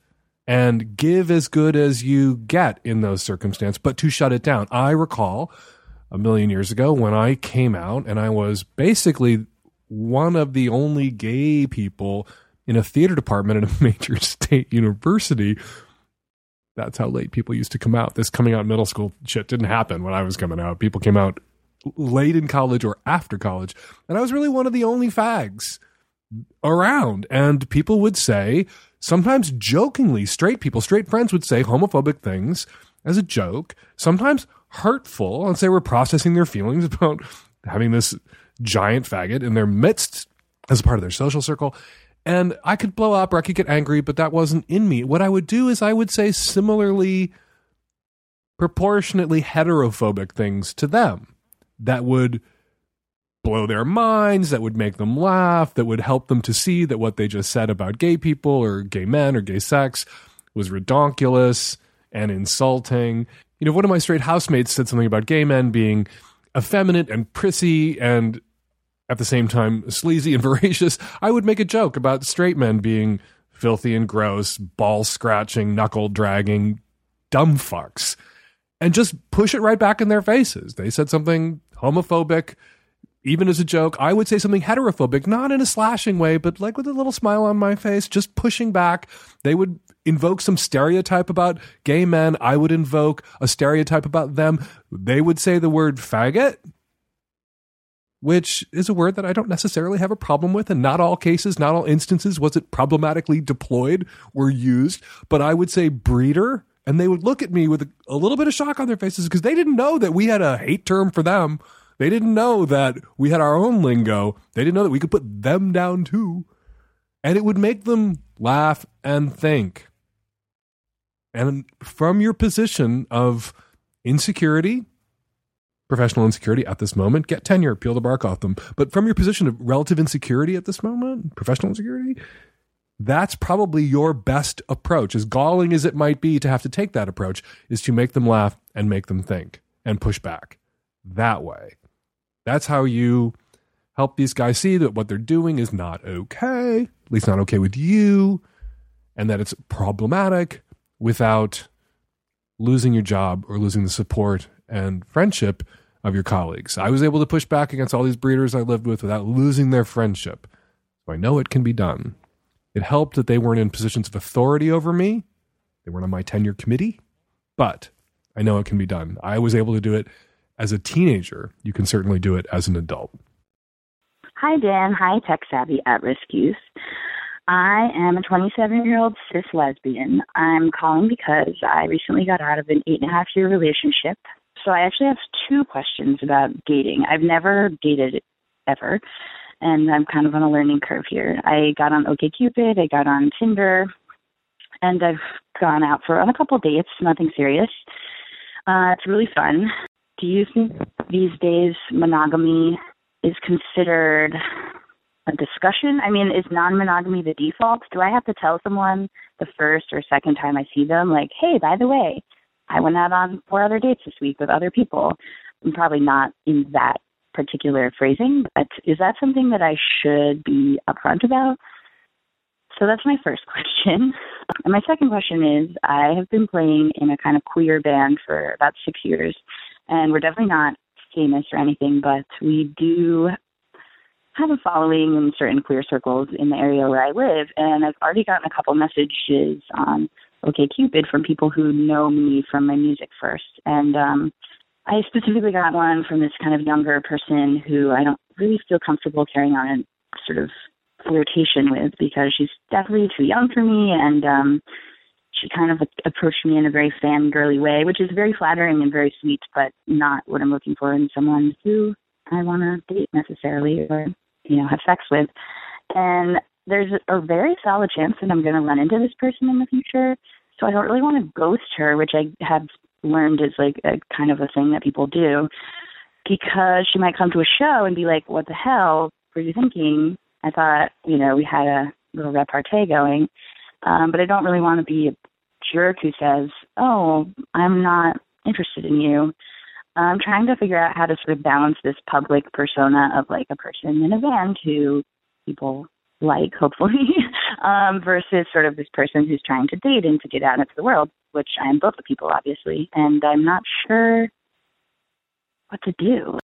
and give as good as you get in those circumstances, but to shut it down. I recall a million years ago when I came out and I was basically one of the only gay people in a theater department at a major state university. That's how late people used to come out. This coming out middle school shit didn't happen when I was coming out. People came out late in college or after college. And I was really one of the only fags around. And people would say, sometimes jokingly, straight people, straight friends would say homophobic things as a joke, sometimes hurtful, and say we're processing their feelings about having this giant faggot in their midst as a part of their social circle. And I could blow up or I could get angry, but that wasn't in me. What I would do is I would say similarly proportionately heterophobic things to them that would blow their minds, that would make them laugh, that would help them to see that what they just said about gay people or gay men or gay sex was redonkulous and insulting. You know, one of my straight housemates said something about gay men being effeminate and prissy and at the same time sleazy and voracious. I would make a joke about straight men being filthy and gross, ball scratching, knuckle dragging, dumb fucks, and just push it right back in their faces. They said something homophobic, even as a joke. I would say something heterophobic, not in a slashing way, but like with a little smile on my face, just pushing back. They would invoke some stereotype about gay men. I would invoke a stereotype about them. They would say the word faggot, which is a word that I don't necessarily have a problem with. And not all cases, not all instances was it problematically deployed or used. But I would say breeder, and they would look at me with a little bit of shock on their faces because they didn't know that we had a hate term for them. They didn't know that we had our own lingo. They didn't know that we could put them down too. And it would make them laugh and think. And from your position of insecurity, professional insecurity at this moment, get tenure, peel the bark off them. But from your position of relative insecurity at this moment, professional insecurity, that's probably your best approach. As galling as it might be to have to take that approach, is to make them laugh and make them think and push back that way. That's how you help these guys see that what they're doing is not okay, at least not okay with you, and that it's problematic without losing your job or losing the support and friendship of your colleagues. I was able to push back against all these breeders I lived with without losing their friendship. So I know it can be done. It helped that they weren't in positions of authority over me. They weren't on my tenure committee, but I know it can be done. I was able to do it as a teenager. You can certainly do it as an adult. Hi, Dan. Hi, Tech Savvy At-Risk Youth. I am a twenty-seven-year-old cis lesbian. I'm calling because I recently got out of an eight-and-a-half-year relationship, So I actually have two questions about dating. I've never dated ever, and I'm kind of on a learning curve here. I got on OkCupid, I got on Tinder, and I've gone out for on a couple dates, nothing serious. Uh, it's really fun. Do you think these days monogamy is considered a discussion? I mean, is non-monogamy the default? Do I have to tell someone the first or second time I see them, like, hey, by the way, I went out on four other dates this week with other people? I'm probably not in that particular phrasing, but is that something that I should be upfront about? So that's my first question. And my second question is, I have been playing in a kind of queer band for about six years, and we're definitely not famous or anything, but we do have a following in certain queer circles in the area where I live, and I've already gotten a couple messages on OkCupid from people who know me from my music first. And um, I specifically got one from this kind of younger person who I don't really feel comfortable carrying on a sort of flirtation with, because she's definitely too young for me, and um, she kind of approached me in a very fangirly way, which is very flattering and very sweet, but not what I'm looking for in someone who I want to date necessarily or, you know, have sex with. And there's a very solid chance that I'm going to run into this person in the future, so I don't really want to ghost her, which I have learned is like a kind of a thing that people do, because she might come to a show and be like, what the hell were you thinking? I thought, you know, we had a little repartee going, um, but I don't really want to be a jerk who says, oh, I'm not interested in you. I'm trying to figure out how to sort of balance this public persona of like a person in a band who people like, hopefully, um, versus sort of this person who's trying to date and to get out into the world, which I am both the people, obviously, and I'm not sure what to do.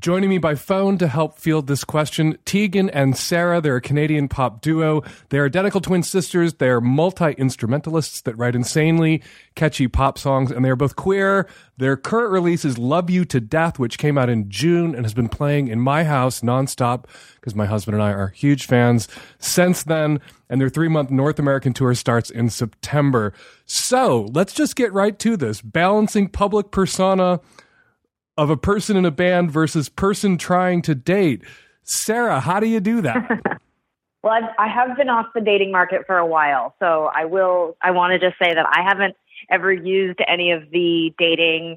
Joining me by phone to help field this question, Tegan and Sara. They're a Canadian pop duo. They're identical twin sisters. They're multi-instrumentalists that write insanely catchy pop songs, and they're both queer. Their current release is Love You to Death, which came out in June and has been playing in my house nonstop because my husband and I are huge fans since then. And their three-month North American tour starts in September. So let's just get right to this. Balancing public persona of a person in a band versus person trying to date. Sara, how do you do that? Well, I've, I have been off the dating market for a while, so I will, I want to just say that I haven't ever used any of the dating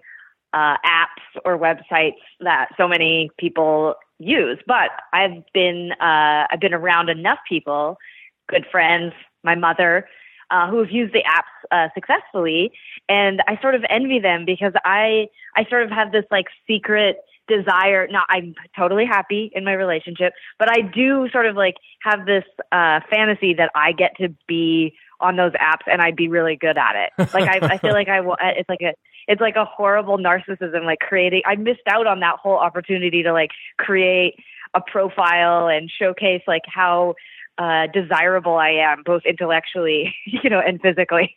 uh, apps or websites that so many people use, but I've been, uh, I've been around enough people, good friends, my mother, Uh, who have used the apps uh, successfully, and I sort of envy them because I I sort of have this like secret desire. Now, I'm totally happy in my relationship, but I do sort of like have this uh, fantasy that I get to be on those apps and I'd be really good at it. Like I, I feel like I will. It's like a it's like a horrible narcissism. Like creating, I missed out on that whole opportunity to like create a profile and showcase like how Uh, desirable I am, both intellectually, you know, and physically.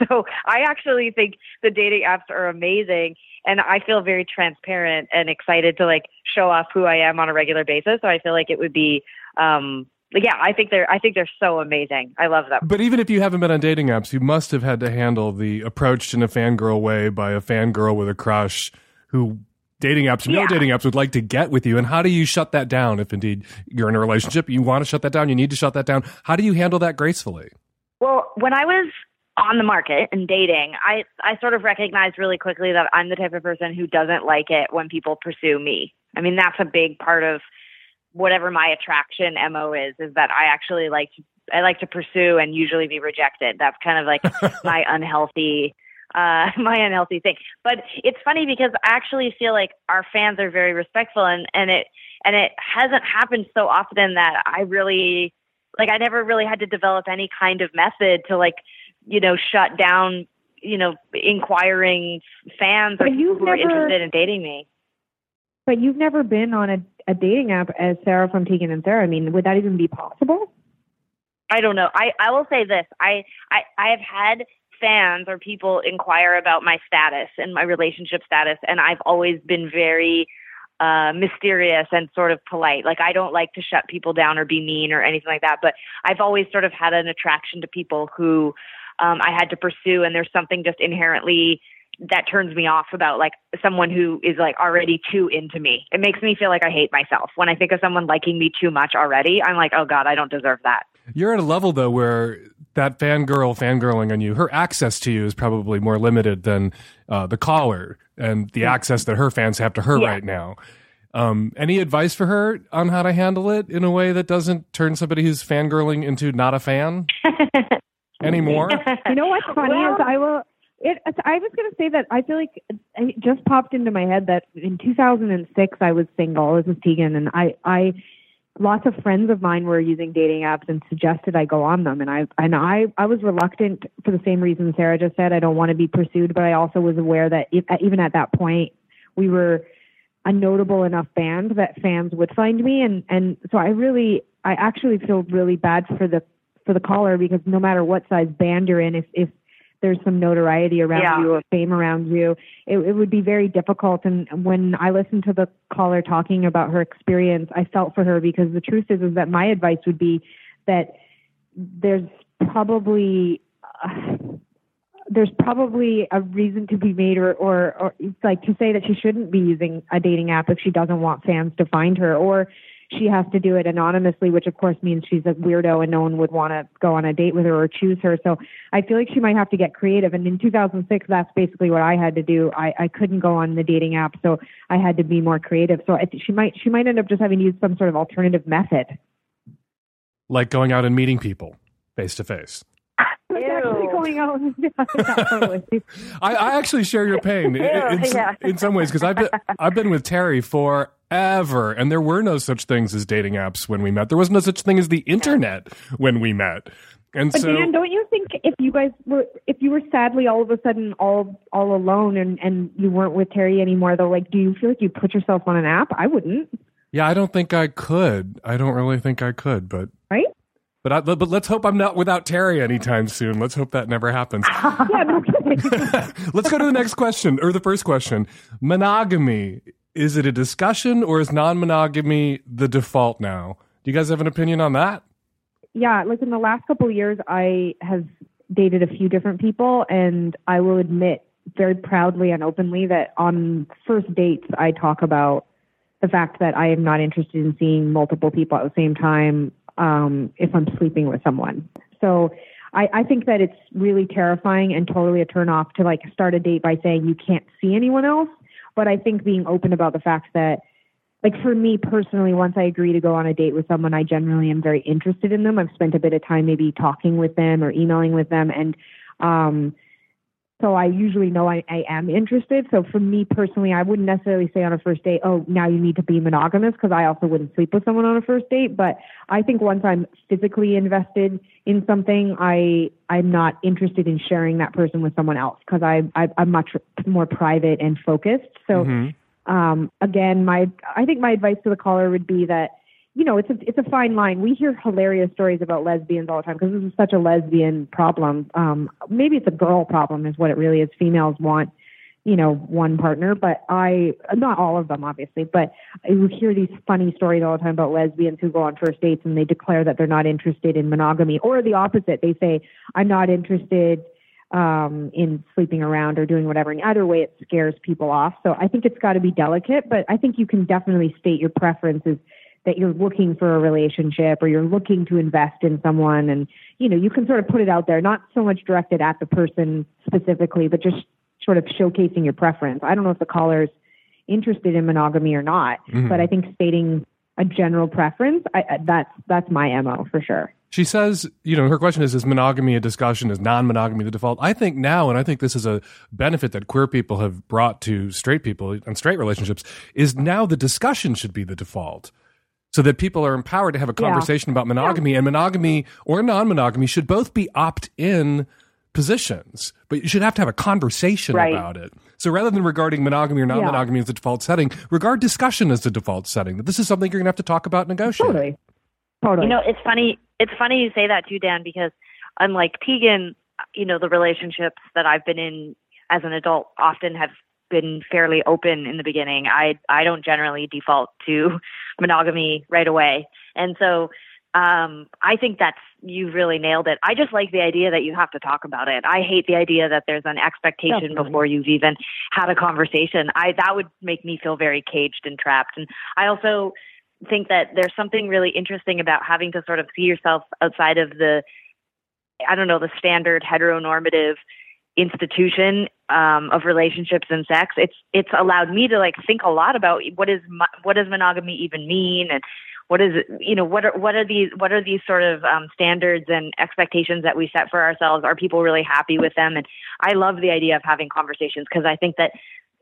So I actually think the dating apps are amazing, and I feel very transparent and excited to like show off who I am on a regular basis. So I feel like it would be, um, yeah, I think they're, I think they're so amazing. I love them. But even if you haven't been on dating apps, you must have had to handle the approached in a fangirl way by a fangirl with a crush who dating apps, no yeah. dating apps would like to get with you. And how do you shut that down? If indeed you're in a relationship, you want to shut that down, you need to shut that down. How do you handle that gracefully? Well, when I was on the market and dating, I, I sort of recognized really quickly that I'm the type of person who doesn't like it when people pursue me. I mean, that's a big part of whatever my attraction M O is, is that I actually like to, I like to pursue and usually be rejected. That's kind of like my unhealthy Uh, my unhealthy thing. But it's funny because I actually feel like our fans are very respectful, and, and it and it hasn't happened so often that I really, like, I never really had to develop any kind of method to, like, you know, shut down, you know, inquiring fans or people who are interested in dating me. But you've never been on a, a dating app as Sara from Tegan and Sara. I mean, would that even be possible? I don't know. I, I will say this. I, I, I have had fans or people inquire about my status and my relationship status, and I've always been very uh, mysterious and sort of polite. Like, I don't like to shut people down or be mean or anything like that, but I've always sort of had an attraction to people who um, I had to pursue, and there's something just inherently that turns me off about like someone who is like already too into me. It makes me feel like I hate myself. When I think of someone liking me too much already, I'm like, oh God, I don't deserve that. You're at a level though where that fangirl fangirling on you, her access to you is probably more limited than uh, the caller and the yeah. access that her fans have to her yeah. right now. Um, any advice for her on how to handle it in a way that doesn't turn somebody who's fangirling into not a fan anymore? You know what's funny well, is I will... It, I was going to say that I feel like it just popped into my head that in two thousand six, I was single. This was Tegan. And I, I, lots of friends of mine were using dating apps and suggested I go on them. And I and I, I was reluctant for the same reason Sarah just said. I don't want to be pursued. But I also was aware that if, even at that point, we were a notable enough band that fans would find me. And, and so I really, I actually feel really bad for the for the caller, because no matter what size band you're in, if, if there's some notoriety around yeah. you or fame around you, it, it would be very difficult. And when I listened to the caller talking about her experience, I felt for her, because the truth is, is that my advice would be that there's probably, uh, there's probably a reason to be made, or, or, or like to say that she shouldn't be using a dating app if she doesn't want fans to find her, or she has to do it anonymously, which of course means she's a weirdo and no one would want to go on a date with her or choose her. So I feel like she might have to get creative. And in two thousand six, that's basically what I had to do. I, I couldn't go on the dating app, so I had to be more creative. So I th- she might she might end up just having to use some sort of alternative method. Like going out and meeting people face to face. I, I actually share your pain in, in, yeah. in some ways, because I've been, I've been with Terry forever, and there were no such things as dating apps when we met. There was no such thing as the internet when we met. And but so, Dan, don't you think if you guys were if you were sadly all of a sudden all all alone and, and you weren't with Terry anymore, though, like, do you feel like you put yourself on an app? I wouldn't. Yeah, I don't think I could. I don't really think I could, but right. But I, but let's hope I'm not without Terry anytime soon. Let's hope that never happens. Yeah, no kidding. Let's go to the next question, or the first question. Monogamy, is it a discussion, or is non-monogamy the default now? Do you guys have an opinion on that? Yeah, like in the last couple of years, I have dated a few different people, and I will admit very proudly and openly that on first dates, I talk about the fact that I am not interested in seeing multiple people at the same time. Um, if I'm sleeping with someone. So I, I think that it's really terrifying and totally a turnoff to like start a date by saying you can't see anyone else. But I think being open about the fact that, like, for me personally, once I agree to go on a date with someone, I generally am very interested in them. I've spent a bit of time maybe talking with them or emailing with them. And um, so I usually know I, I am interested. So for me personally, I wouldn't necessarily say on a first date, oh, now you need to be monogamous, because I also wouldn't sleep with someone on a first date. But I think once I'm physically invested in something, I, I'm not interested in sharing that person with someone else, because I, I, I'm much more private and focused. So mm-hmm. um, again, my I think my advice to the caller would be that, you know, it's a, it's a fine line. We hear hilarious stories about lesbians all the time, because this is such a lesbian problem. Um, maybe it's a girl problem is what it really is. Females want, you know, one partner, but I, not all of them, obviously, but we hear these funny stories all the time about lesbians who go on first dates and they declare that they're not interested in monogamy, or the opposite. They say, I'm not interested um, in sleeping around or doing whatever. And either way, it scares people off. So I think it's got to be delicate, but I think you can definitely state your preferences, that you're looking for a relationship or you're looking to invest in someone. And, you know, you can sort of put it out there, not so much directed at the person specifically, but just sort of showcasing your preference. I don't know if the caller's interested in monogamy or not, mm-hmm. but I think stating a general preference, I, that's that's my M O for sure. She says, you know, her question is, is monogamy a discussion? Is non-monogamy the default? I think now, and I think this is a benefit that queer people have brought to straight people and straight relationships, is now the discussion should be the default. So that people are empowered to have a conversation yeah. about monogamy, yeah. and monogamy or non-monogamy should both be opt-in positions, but you should have to have a conversation right. about it. So rather than regarding monogamy or non-monogamy yeah. as the default setting, regard discussion as the default setting, that this is something you're going to have to talk about and negotiate. Totally. totally. You know, it's funny, it's funny you say that too, Dan, because unlike Tegan, you know, the relationships that I've been in as an adult often have been fairly open in the beginning. I I don't generally default to monogamy right away. And so Um, I think that's, you've really nailed it. I just like the idea that you have to talk about it. I hate the idea that there's an expectation Definitely. Before you've even had a conversation. I, that would make me feel very caged and trapped. And I also think that there's something really interesting about having to sort of see yourself outside of the, I don't know, the standard heteronormative institution um, of relationships and sex. It's, it's allowed me to like think a lot about what is, my, what does monogamy even mean? And, What is it, you know, what are, what are these, what are these sort of um, standards and expectations that we set for ourselves? Are people really happy with them? And I love the idea of having conversations because I think that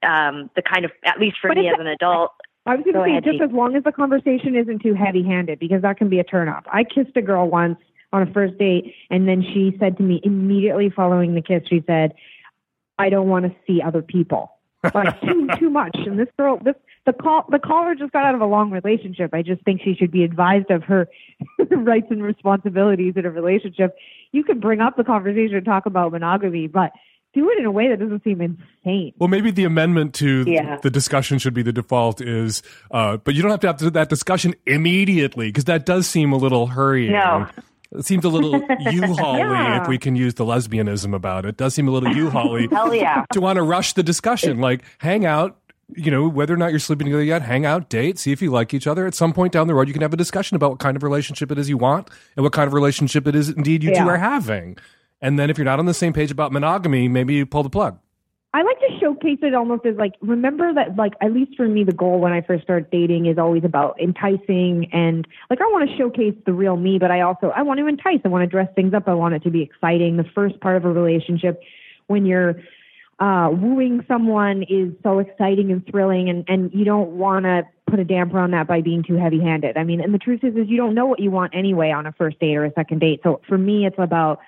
um, the kind of, at least for but me as an adult. I was going to say, ahead, just Pete. As long as the conversation isn't too heavy handed, because that can be a turnoff. I kissed a girl once on a first date, and then she said to me immediately following the kiss, she said, I don't want to see other people. Like too, too much. And this girl, this, The call, the caller just got out of a long relationship. I just think she should be advised of her rights and responsibilities in a relationship. You could bring up the conversation and talk about monogamy, but do it in a way that doesn't seem insane. Well, maybe the amendment to yeah. the discussion should be the default is, uh, but you don't have to have to, that discussion immediately, because that does seem a little hurrying. No. It seems a little U-Haul-y, yeah. if we can use the lesbianism about it. It does seem a little U-Haul-y Hell yeah. to want to rush the discussion, like hang out. You know, whether or not you're sleeping together yet, hang out, date, see if you like each other. At some point down the road, you can have a discussion about what kind of relationship it is you want and what kind of relationship it is indeed you yeah. two are having. And then if you're not on the same page about monogamy, maybe you pull the plug. I like to showcase it almost as like, remember that, like, at least for me, the goal when I first start dating is always about enticing. And like, I want to showcase the real me, but I also, I want to entice. I want to dress things up. I want it to be exciting. The first part of a relationship when you're Uh, wooing someone is so exciting and thrilling, and, and you don't want to put a damper on that by being too heavy-handed. I mean, and the truth is, is you don't know what you want anyway on a first date or a second date. So for me, it's about,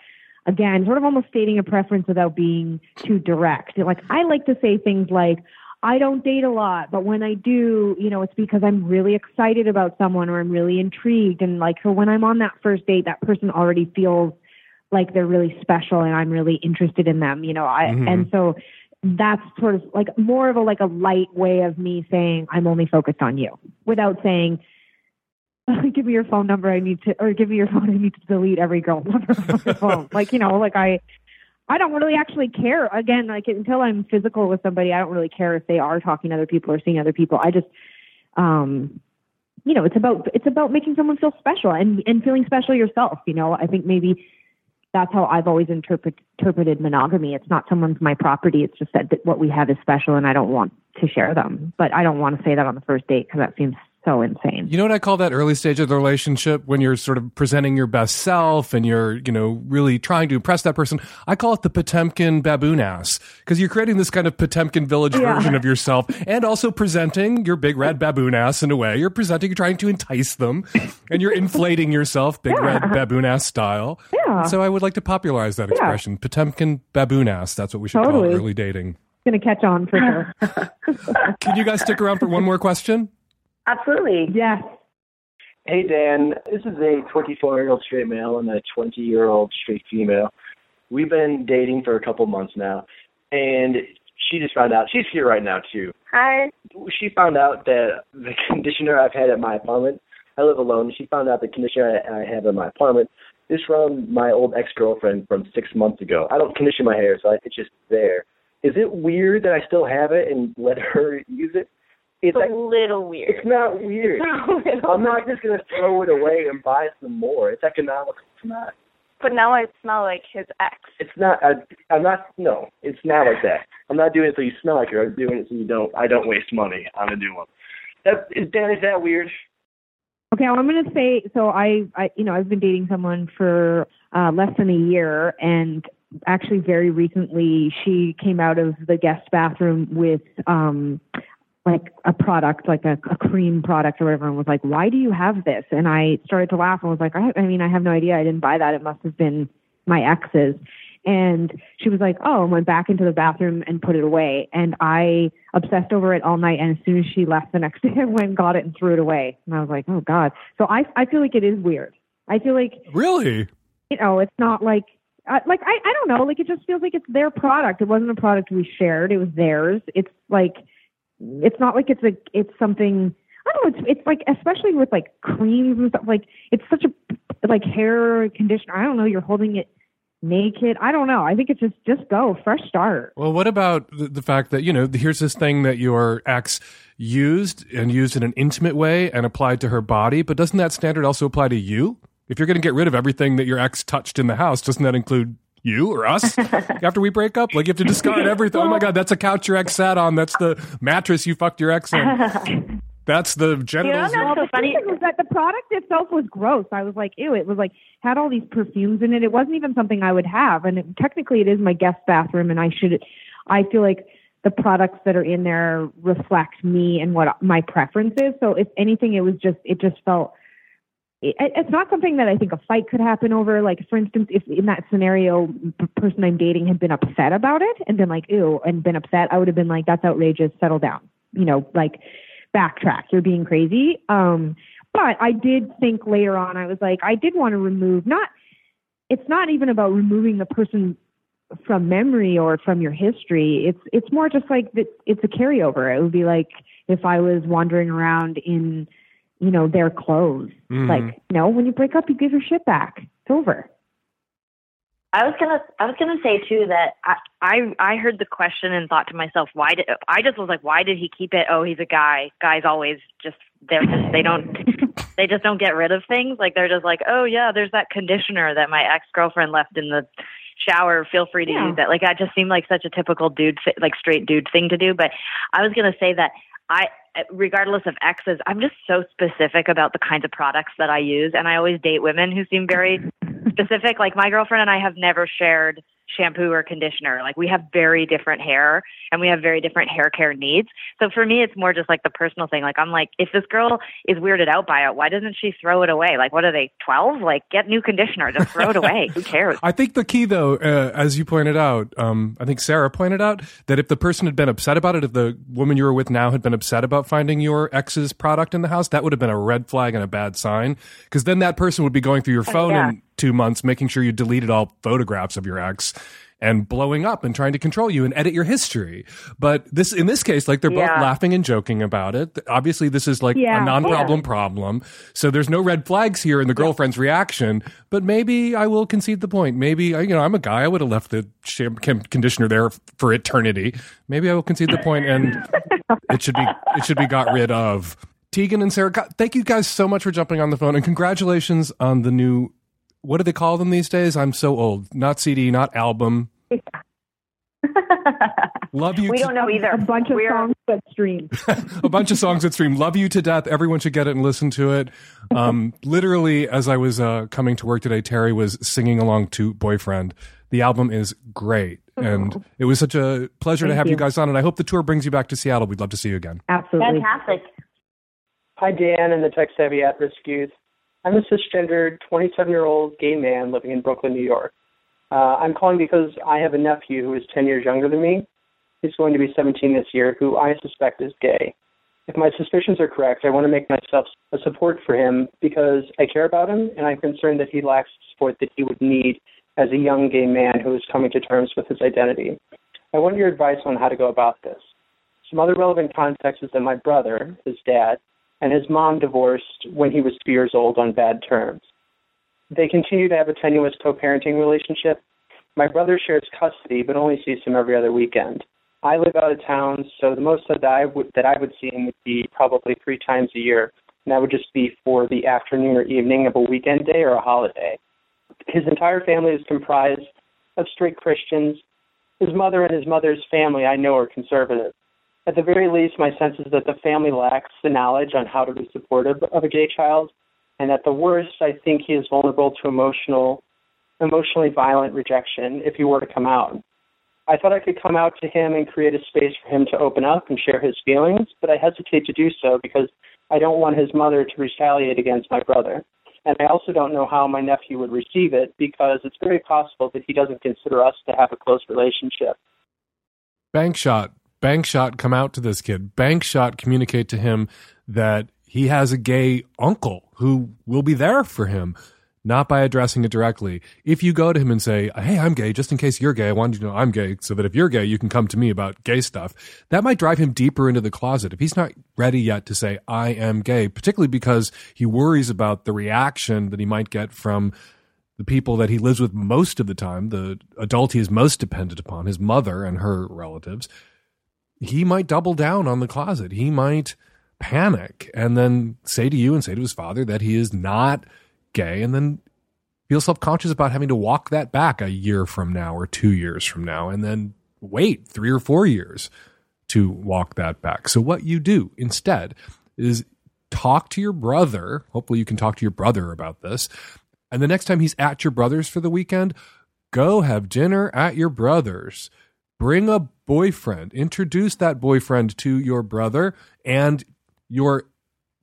again, sort of almost stating a preference without being too direct. Like, I like to say things like, I don't date a lot, but when I do, you know, it's because I'm really excited about someone or I'm really intrigued. And like, so when I'm on that first date, that person already feels like they're really special and I'm really interested in them, you know? I, mm-hmm. And so that's sort of like more of a, like a light way of me saying, I'm only focused on you without saying, oh, give me your phone number. I need to, or give me your phone. I need to delete every girl's number on your phone. Like, you know, like I, I don't really actually care. Again, like until I'm physical with somebody, I don't really care if they are talking to other people or seeing other people. I just, um, you know, it's about, it's about making someone feel special and, and feeling special yourself. You know, I think maybe that's how I've always interpret, interpreted monogamy. It's not someone's my property. It's just that, that what we have is special and I don't want to share them. But I don't want to say that on the first date because that seems so insane. You know what I call that early stage of the relationship when you're sort of presenting your best self and you're, you know, really trying to impress that person? I call it the Potemkin baboon ass, because you're creating this kind of Potemkin village yeah. version of yourself and also presenting your big red baboon ass in a way. You're presenting, you're trying to entice them and you're inflating yourself, big yeah. red baboon ass style. Yeah. So I would like to popularize that expression, yeah. Potemkin baboon ass. That's what we should totally. Call it, early dating. It's going to catch on for sure. Can you guys stick around for one more question? Absolutely. Yes. Hey, Dan. This is a twenty-four-year-old straight male and a twenty-year-old straight female. We've been dating for a couple months now, and she just found out. She's here right now, too. Hi. She found out that the conditioner I've had at my apartment, I live alone. She found out the conditioner I have in my apartment is from my old ex-girlfriend from six months ago. I don't condition my hair, so it's just there. Is it weird that I still have it and let her use it? It's, it's a like, little weird. It's not weird. It's not I'm not just going to throw it away and buy some more. It's economical. It's not. But now I smell like his ex. It's not. I, I'm not. No, it's not like that. I'm not doing it so you smell like her. I'm doing it so you don't. I don't waste money on a new one. That, is, Dan, is that weird? Okay, well, I'm going to say, so I, I, you know, I've been dating someone for uh, less than a year, and actually very recently she came out of the guest bathroom with um like a product, like a, a cream product or whatever, and was like, why do you have this? And I started to laugh and was like, I, I mean, I have no idea. I didn't buy that. It must have been my ex's. And she was like, oh, and went back into the bathroom and put it away. And I obsessed over it all night. And as soon as she left the next day, I went and got it and threw it away. And I was like, oh, God. So I I feel like it is weird. I feel like... Really? You know, it's not like... Uh, like, I, I don't know. Like, it just feels like it's their product. It wasn't a product we shared. It was theirs. It's like... It's not like it's a, it's something, I don't know, it's, it's like, especially with like creams and stuff, like it's such a like hair conditioner. I don't know. You're holding it naked. I don't know. I think it's just, just go. Fresh start. Well, what about the, the fact that, you know, here's this thing that your ex used and used in an intimate way and applied to her body, but doesn't that standard also apply to you? If you're going to get rid of everything that your ex touched in the house, doesn't that include you or us after we break up? Like, you have to discard everything. Oh my God, that's a couch your ex sat on. That's the mattress you fucked your ex on. That's the genitals. You know, that's so funny. Was that the product itself was gross. I was like, ew, it was like, had all these perfumes in it. It wasn't even something I would have. And it, technically it is my guest bathroom. And I should, I feel like the products that are in there reflect me and what my preference is. So if anything, it was just, it just felt, it, it's not something that I think a fight could happen over. Like, for instance, if in that scenario, the person I'm dating had been upset about it and been like, ew, and been upset, I would have been like, that's outrageous. Settle down. You know, like, backtrack, you're being crazy. Um, but I did think later on, I was like, I did want to remove, not, it's not even about removing the person from memory or from your history. It's, it's more just like that. It's a carryover. It would be like if I was wandering around in, you know, their clothes, mm-hmm. like, you know, when you break up, you give your shit back. It's over. I was gonna, I was gonna say too that I, I, I heard the question and thought to myself, why did I just was like, why did he keep it? Oh, he's a guy. Guys always just they're just they don't they just don't get rid of things. Like, they're just like, oh yeah, there's that conditioner that my ex girlfriend left in the shower. Feel free to yeah. use that. Like, that just seemed like such a typical dude, like straight dude thing to do. But I was gonna say that I. regardless of exes, I'm just so specific about the kinds of products that I use. And I always date women who seem very specific. Like, my girlfriend and I have never shared shampoo or conditioner. Like, we have very different hair and we have very different hair care needs. So for me, it's more just like the personal thing. Like, I'm like, if this girl is weirded out by it, why doesn't she throw it away? Like, what are they, twelve? Like, get new conditioner. Just throw it away. Who cares? I think the key though, uh, as you pointed out, um, I think Sarah pointed out that if the person had been upset about it, if the woman you were with now had been upset about finding your ex's product in the house, that would have been a red flag and a bad sign. Because then that person would be going through your phone oh, yeah. and two months, making sure you deleted all photographs of your ex and blowing up and trying to control you and edit your history. But this, in this case, like, they're yeah. both laughing and joking about it. Obviously, this is like yeah. a non-problem yeah. problem. So there's no red flags here in the girlfriend's yeah. reaction. But maybe I will concede the point. Maybe, you know, I'm a guy. I would have left the shampoo conditioner there for eternity. Maybe I will concede the point, and it should be it should be got rid of. Tegan and Sarah, thank you guys so much for jumping on the phone, and congratulations on the new. What do they call them these days? I'm so old. Not C D, not album. Yeah. Love you. We to- don't know either. A bunch of We're- songs that stream. A bunch of songs that stream. Love you to death. Everyone should get it and listen to it. Um, literally, as I was uh, coming to work today, Terry was singing along to Boyfriend. The album is great. And it was such a pleasure Thank to have you. you guys on. And I hope the tour brings you back to Seattle. We'd love to see you again. Absolutely. Fantastic. Hi, Dan and the tech-savvy at-risk youth. I'm a cisgendered twenty-seven-year-old gay man living in Brooklyn, New York. Uh, I'm calling because I have a nephew who is ten years younger than me. He's going to be seventeen this year, who I suspect is gay. If my suspicions are correct, I want to make myself a support for him because I care about him, and I'm concerned that he lacks the support that he would need as a young gay man who is coming to terms with his identity. I want your advice on how to go about this. Some other relevant context is that my brother, his dad, and his mom divorced when he was two years old on bad terms. They continue to have a tenuous co-parenting relationship. My brother shares custody, but only sees him every other weekend. I live out of town, so the most that I would that I would see him would be probably three times a year, and that would just be for the afternoon or evening of a weekend day or a holiday. His entire family is comprised of straight Christians. His mother and his mother's family I know are conservative. At the very least, my sense is that the family lacks the knowledge on how to be supportive of a gay child, and at the worst, I think he is vulnerable to emotional, emotionally violent rejection if he were to come out. I thought I could come out to him and create a space for him to open up and share his feelings, but I hesitate to do so because I don't want his mother to retaliate against my brother. And I also don't know how my nephew would receive it because it's very possible that he doesn't consider us to have a close relationship. Bank shot. Bank shot, come out to this kid. Bank shot, communicate to him that he has a gay uncle who will be there for him. not by addressing it directly. If you go to him and say, hey, I'm gay, just in case you're gay, I wanted you to know I'm gay so that if you're gay, you can come to me about gay stuff, that might drive him deeper into the closet if he's not ready yet to say, I am gay, particularly because he worries about the reaction that he might get from the people that he lives with most of the time, the adult he is most dependent upon, his mother and her relatives. He might double down on the closet. He might panic and then say to you and say to his father that he is not gay and then feel self-conscious about having to walk that back a year from now or two years from now and then wait three or four years to walk that back. So what you do instead is talk to your brother. Hopefully you can talk to your brother about this. And the next time he's at your brother's for the weekend, go have dinner at your brother's. Bring a boyfriend. Introduce that boyfriend to your brother and your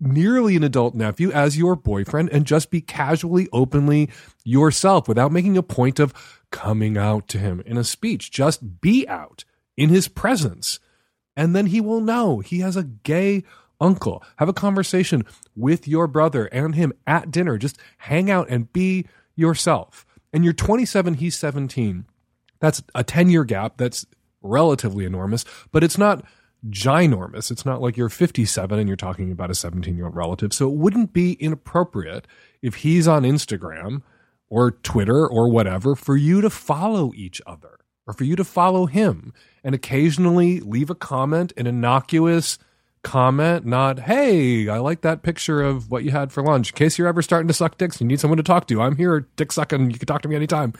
nearly an adult nephew as your boyfriend, and just be casually, openly yourself without making a point of coming out to him in a speech. Just be out in his presence, and then he will know he has a gay uncle. Have a conversation with your brother and him at dinner. Just hang out and be yourself. And you're twenty-seven, he's seventeen. That's a ten-year gap. That's relatively enormous, but it's not ginormous. It's not like you're fifty-seven and you're talking about a seventeen-year-old relative. So it wouldn't be inappropriate if he's on Instagram or Twitter or whatever for you to follow each other or for you to follow him and occasionally leave a comment, an innocuous comment, not, hey, I like that picture of what you had for lunch. In case you're ever starting to suck dicks and you need someone to talk to, I'm here, dick sucking. You can talk to me anytime.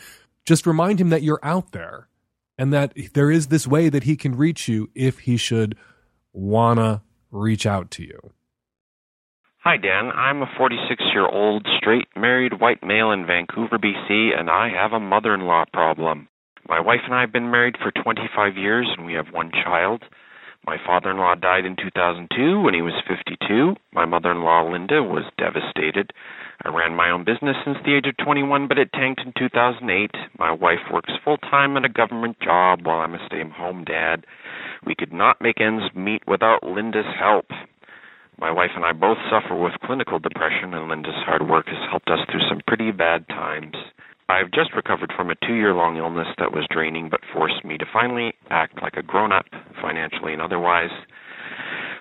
Just remind him that you're out there and that there is this way that he can reach you if he should want to reach out to you. Hi, Dan. I'm a forty-six-year-old straight married white male in Vancouver, B C, and I have a mother-in-law problem. My wife and I have been married for twenty-five years, and we have one child. My father-in-law died in two thousand two when he was fifty-two. My mother-in-law, Linda, was devastated. I ran my own business since the age of twenty-one, but it tanked in two thousand eight. My wife works full-time at a government job while I'm a stay-at-home dad. We could not make ends meet without Linda's help. My wife and I both suffer with clinical depression, and Linda's hard work has helped us through some pretty bad times. I've just recovered from a two-year-long illness that was draining but forced me to finally act like a grown-up, financially and otherwise.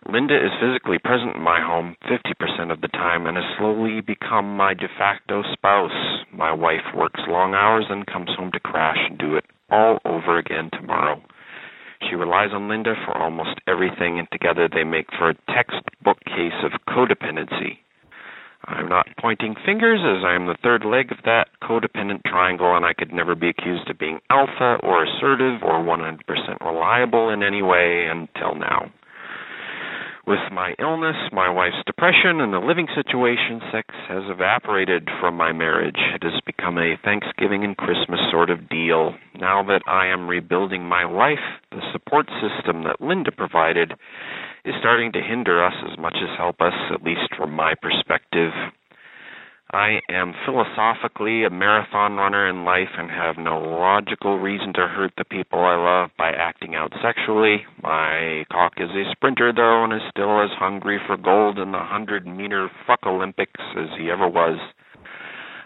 Linda is physically present in my home fifty percent of the time and has slowly become my de facto spouse. My wife works long hours and comes home to crash and do it all over again tomorrow. She relies on Linda for almost everything, and together they make for a textbook case of codependency. I'm not pointing fingers, as I am the third leg of that codependent triangle, and I could never be accused of being alpha or assertive or one hundred percent reliable in any way until now. With my illness, my wife's depression, and the living situation, sex has evaporated from my marriage. It has become a Thanksgiving and Christmas sort of deal. Now that I am rebuilding my life, the support system that Linda provided is starting to hinder us as much as help us, at least from my perspective. I am philosophically a marathon runner in life and have no logical reason to hurt the people I love by acting out sexually. My cock is a sprinter, though, and is still as hungry for gold in the hundred-meter fuck Olympics as he ever was.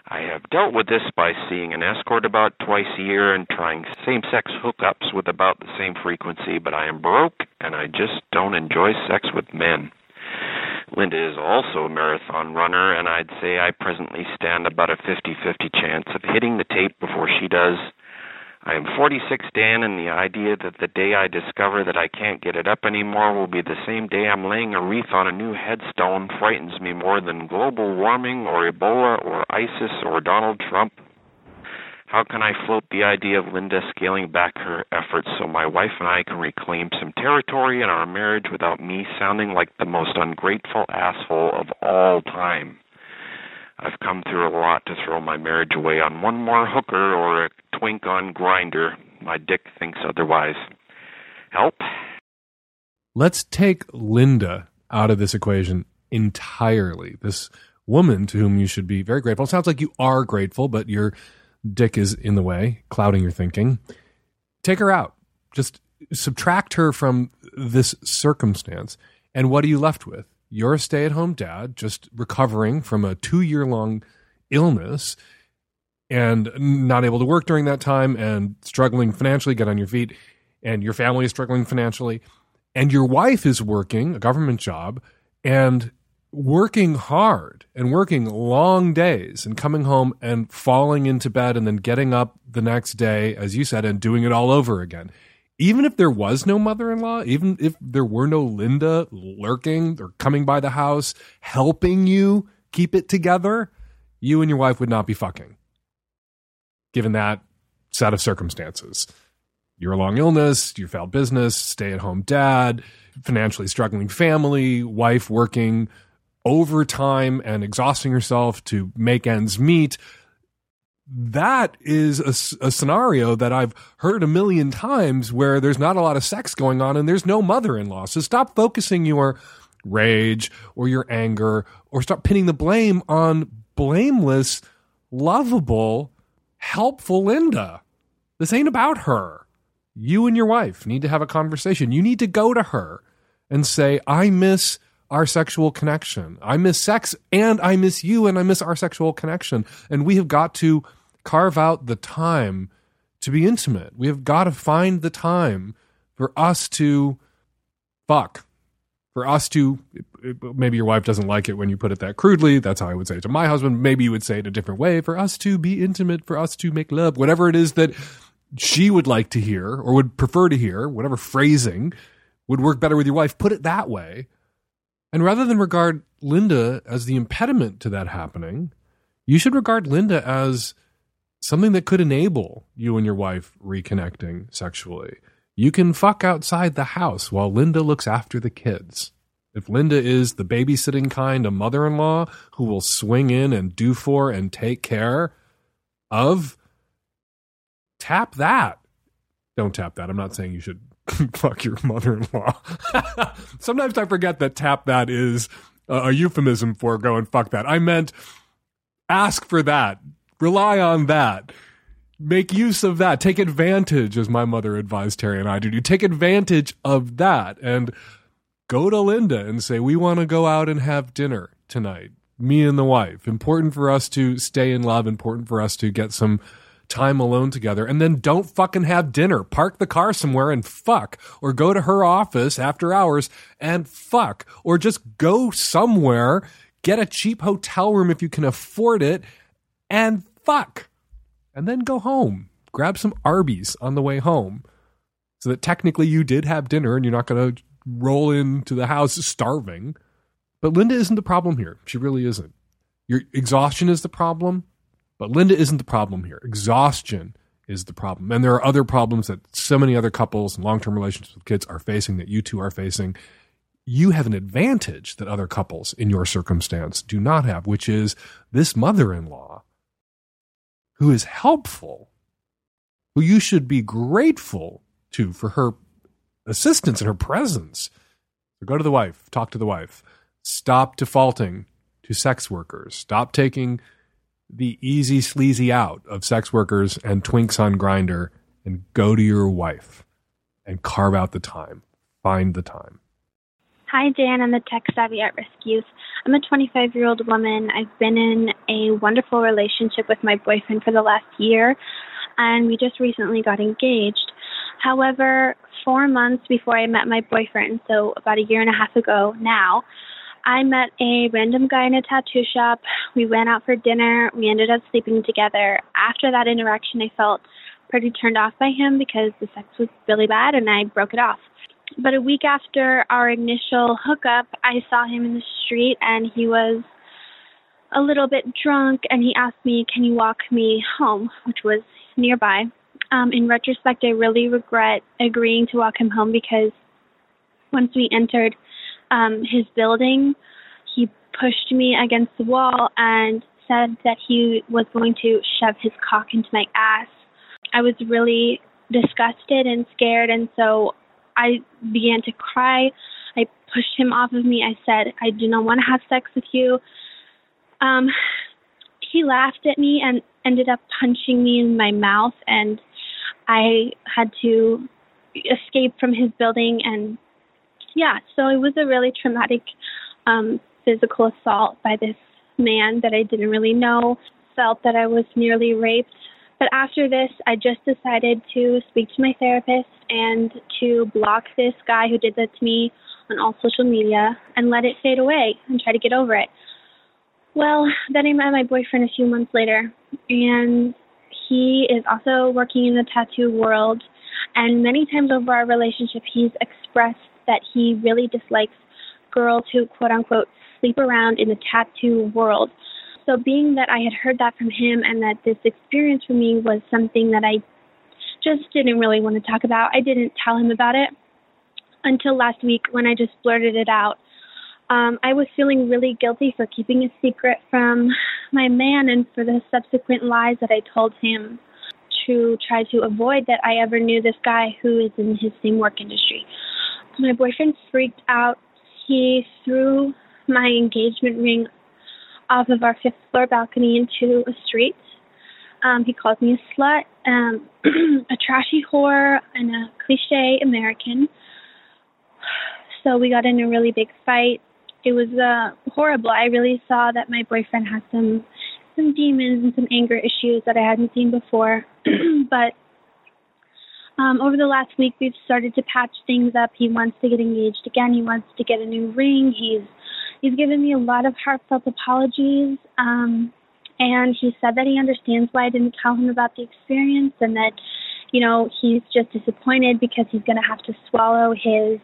I have dealt with this by seeing an escort about twice a year and trying same-sex hookups with about the same frequency, but I am broke and I just don't enjoy sex with men. Linda is also a marathon runner, and I'd say I presently stand about a fifty-fifty chance of hitting the tape before she does. I am forty-six, Dan, and the idea that the day I discover that I can't get it up anymore will be the same day I'm laying a wreath on a new headstone frightens me more than global warming or Ebola or ISIS or Donald Trump. How can I float the idea of Linda scaling back her efforts so my wife and I can reclaim some territory in our marriage without me sounding like the most ungrateful asshole of all time? I've come through a lot to throw my marriage away on one more hooker or a twink on Grindr. My dick thinks otherwise. Help. Let's take Linda out of this equation entirely. This woman to whom you should be very grateful. It sounds like you are grateful, but you're dick is in the way, clouding your thinking. Take her out. Just subtract her from this circumstance. And what are you left with? You're a stay-at-home dad just recovering from a two-year-long illness and not able to work during that time and struggling financially, get on your feet, and your family is struggling financially, and your wife is working a government job and working hard and working long days and coming home and falling into bed and then getting up the next day, as you said, and doing it all over again. Even if there was no mother-in-law, even if there were no Linda lurking or coming by the house, helping you keep it together, you and your wife would not be fucking, given that set of circumstances. Your long illness, your failed business, stay-at-home dad, financially struggling family, wife working overtime and exhausting herself to make ends meet. That is a, a scenario that I've heard a million times where there's not a lot of sex going on and there's no mother-in-law. So stop focusing your rage or your anger or stop pinning the blame on blameless, lovable, helpful Linda. This ain't about her. You and your wife need to have a conversation. You need to go to her and say, I miss our sexual connection. I miss sex and I miss you and I miss our sexual connection. And we have got to carve out the time to be intimate. We have got to find the time for us to fuck, for us to, maybe your wife doesn't like it when you put it that crudely. That's how I would say it to my husband. Maybe you would say it a different way. For us to be intimate, for us to make love, whatever it is that she would like to hear or would prefer to hear, whatever phrasing would work better with your wife, put it that way. And rather than regard Linda as the impediment to that happening, you should regard Linda as something that could enable you and your wife reconnecting sexually. You can fuck outside the house while Linda looks after the kids. If Linda is the babysitting kind of mother-in-law who will swing in and do for and take care of, tap that. Don't tap that. I'm not saying you should fuck your mother-in-law. Sometimes I forget that tap that is a, a euphemism for go and fuck that. I meant ask for that. Rely on that. Make use of that. Take advantage, as my mother advised Terry and I to do. Take advantage of that and go to Linda and say, we want to go out and have dinner tonight, me and the wife. Important for us to stay in love. Important for us to get some time alone together, and then don't fucking have dinner. Park the car somewhere and fuck, or go to her office after hours and fuck, or just go somewhere, get a cheap hotel room if you can afford it, and fuck, and then go home. Grab some Arby's on the way home so that technically you did have dinner and you're not going to roll into the house starving. But Linda isn't the problem here. She really isn't. Your exhaustion is the problem. But Linda isn't the problem here. Exhaustion is the problem. And there are other problems that so many other couples and long-term relationships with kids are facing that you two are facing. You have an advantage that other couples in your circumstance do not have, which is this mother-in-law who is helpful, who you should be grateful to for her assistance and her presence. So go to the wife. Talk to the wife. Stop defaulting to sex workers. Stop taking the easy sleazy out of sex workers and twinks on Grindr, and go to your wife and carve out the time. Find the time. Hi, Dan. I'm a tech savvy at risk youth. I'm a twenty-five-year-old woman. I've been in a wonderful relationship with my boyfriend for the last year, and we just recently got engaged. However, four months before I met my boyfriend, so about a year and a half ago now, I met a random guy in a tattoo shop. We went out for dinner. We ended up sleeping together. After that interaction, I felt pretty turned off by him because the sex was really bad, and I broke it off. But a week after our initial hookup, I saw him in the street, and he was a little bit drunk, and he asked me, can you walk me home, which was nearby. Um, in retrospect, I really regret agreeing to walk him home because once we entered Um, his building, he pushed me against the wall and said that he was going to shove his cock into my ass. I was really disgusted and scared, and so I began to cry. I pushed him off of me. I said, I do not want to have sex with you. Um, he laughed at me and ended up punching me in my mouth, and I had to escape from his building. And yeah, so it was a really traumatic um, physical assault by this man that I didn't really know. felt that I was nearly raped. But after this, I just decided to speak to my therapist and to block this guy who did that to me on all social media and let it fade away and try to get over it. Well, then I met my boyfriend a few months later, and he is also working in the tattoo world. And many times over our relationship, he's expressed that he really dislikes girls who, quote unquote, sleep around in the tattoo world. So being that I had heard that from him and that this experience for me was something that I just didn't really want to talk about, I didn't tell him about it until last week when I just blurted it out. Um, I was feeling really guilty for keeping a secret from my man and for the subsequent lies that I told him to try to avoid that I ever knew this guy who is in his same work industry. My boyfriend freaked out. He threw my engagement ring off of our fifth floor balcony into a street. Um, he called me a slut, um, a trashy whore, and a cliche American. So we got in a really big fight. It was uh, horrible. I really saw that my boyfriend had some some demons and some anger issues that I hadn't seen before. But um, over the last week, we've started to patch things up. He wants to get engaged again. He wants to get a new ring. He's he's given me a lot of heartfelt apologies. Um, and he said that he understands why I didn't tell him about the experience and that, you know, he's just disappointed because he's going to have to swallow his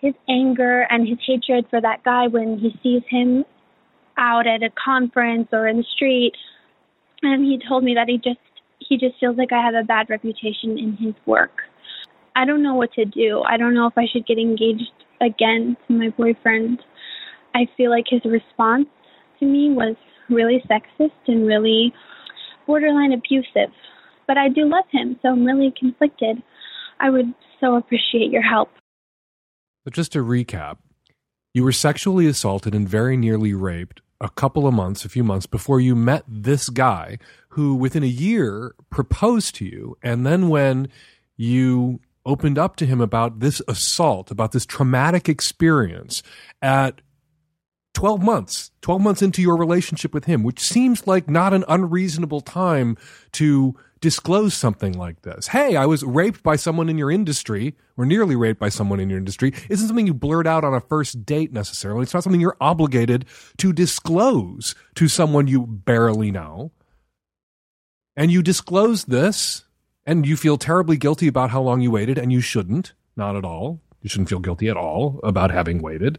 his anger and his hatred for that guy when he sees him out at a conference or in the street. And he told me that he just he just feels like I have a bad reputation in his work. I don't know what to do. I don't know if I should get engaged again to my boyfriend. I feel like his response to me was really sexist and really borderline abusive. But I do love him, so I'm really conflicted. I would so appreciate your help. But just to recap, you were sexually assaulted and very nearly raped a couple of months, a few months before you met this guy who within a year proposed to you. And then when you opened up to him about this assault, about this traumatic experience at twelve months, twelve months into your relationship with him, which seems like not an unreasonable time to disclose something like this. Hey, I was raped by someone in your industry, or nearly raped by someone in your industry, isn't something you blurt out on a first date necessarily. It's not something you're obligated to disclose to someone you barely know. And you disclose this, and you feel terribly guilty about how long you waited, and you shouldn't, not at all. You shouldn't feel guilty at all about having waited.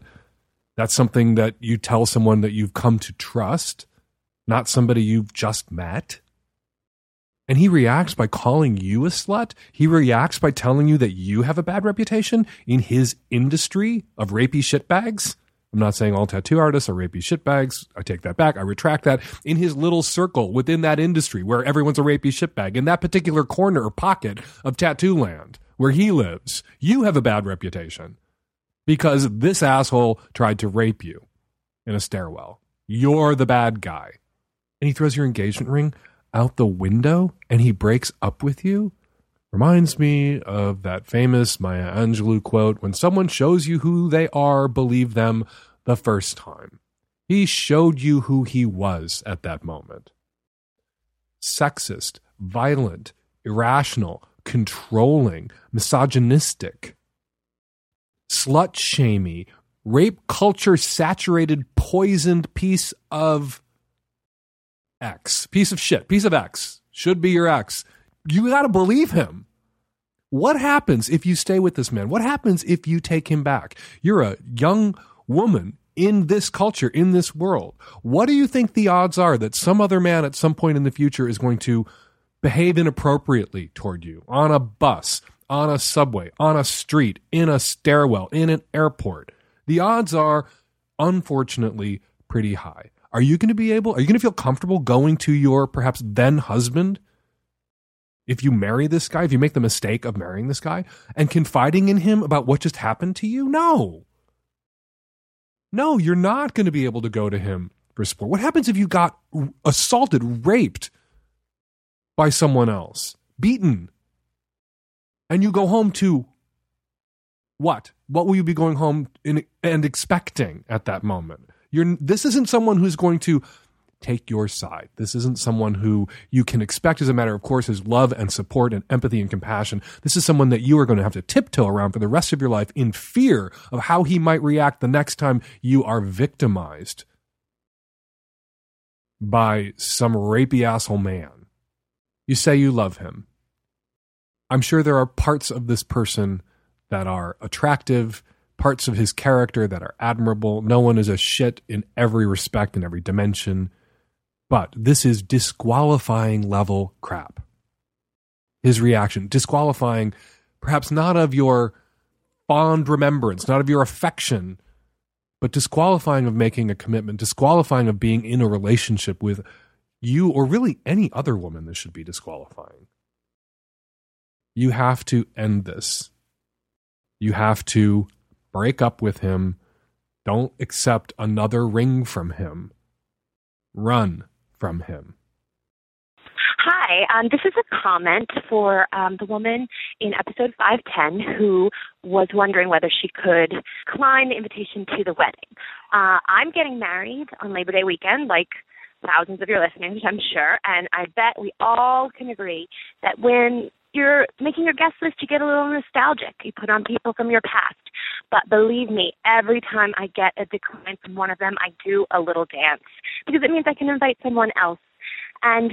That's something that you tell someone that you've come to trust, not somebody you've just met. And he reacts by calling you a slut. He reacts by telling you that you have a bad reputation in his industry of rapey shitbags. I'm not saying all tattoo artists are rapey shitbags. I take that back. I retract that. In his little circle within that industry where everyone's a rapey shitbag, in that particular corner or pocket of tattoo land where he lives, you have a bad reputation because this asshole tried to rape you in a stairwell. You're the bad guy. And he throws your engagement ring out the window and he breaks up with you. Reminds me of that famous Maya Angelou quote, when someone shows you who they are, believe them the first time. He showed you who he was at that moment. Sexist, violent, irrational, controlling, misogynistic, slut-shamey, rape culture-saturated, poisoned piece of X, piece of shit, piece of X, should be your ex. You got to believe him. What happens if you stay with this man? What happens if you take him back? You're a young woman in this culture, in this world. What do you think the odds are that some other man at some point in the future is going to behave inappropriately toward you on a bus, on a subway, on a street, in a stairwell, in an airport? The odds are, unfortunately, pretty high. Are you going to be able, are you going to feel comfortable going to your perhaps then husband if you marry this guy, if you make the mistake of marrying this guy and confiding in him about what just happened to you? No. No, you're not going to be able to go to him for support. What happens if you got assaulted, raped by someone else, beaten, and you go home to what? What will you be going home in, and expecting at that moment? You're, this isn't someone who's going to take your side. This isn't someone who you can expect, as a matter of course, is love and support and empathy and compassion. This is someone that you are going to have to tiptoe around for the rest of your life in fear of how he might react the next time you are victimized by some rapey asshole man. You say you love him. I'm sure there are parts of this person that are attractive, parts of his character that are admirable. No one is a shit in every respect, in every dimension. But this is disqualifying level crap. His reaction, disqualifying, perhaps not of your fond remembrance, not of your affection, but disqualifying of making a commitment, disqualifying of being in a relationship with you or really any other woman. This should be disqualifying. You have to end this. You have to break up with him. Don't accept another ring from him. Run from him. Hi, um, this is a comment for um, the woman in episode five ten who was wondering whether she could decline the invitation to the wedding. Uh, I'm getting married on Labor Day weekend, like thousands of your listeners, I'm sure, and I bet we all can agree that when you're making your guest list, you get a little nostalgic. You put on people from your past. But believe me, every time I get a decline from one of them, I do a little dance because it means I can invite someone else. And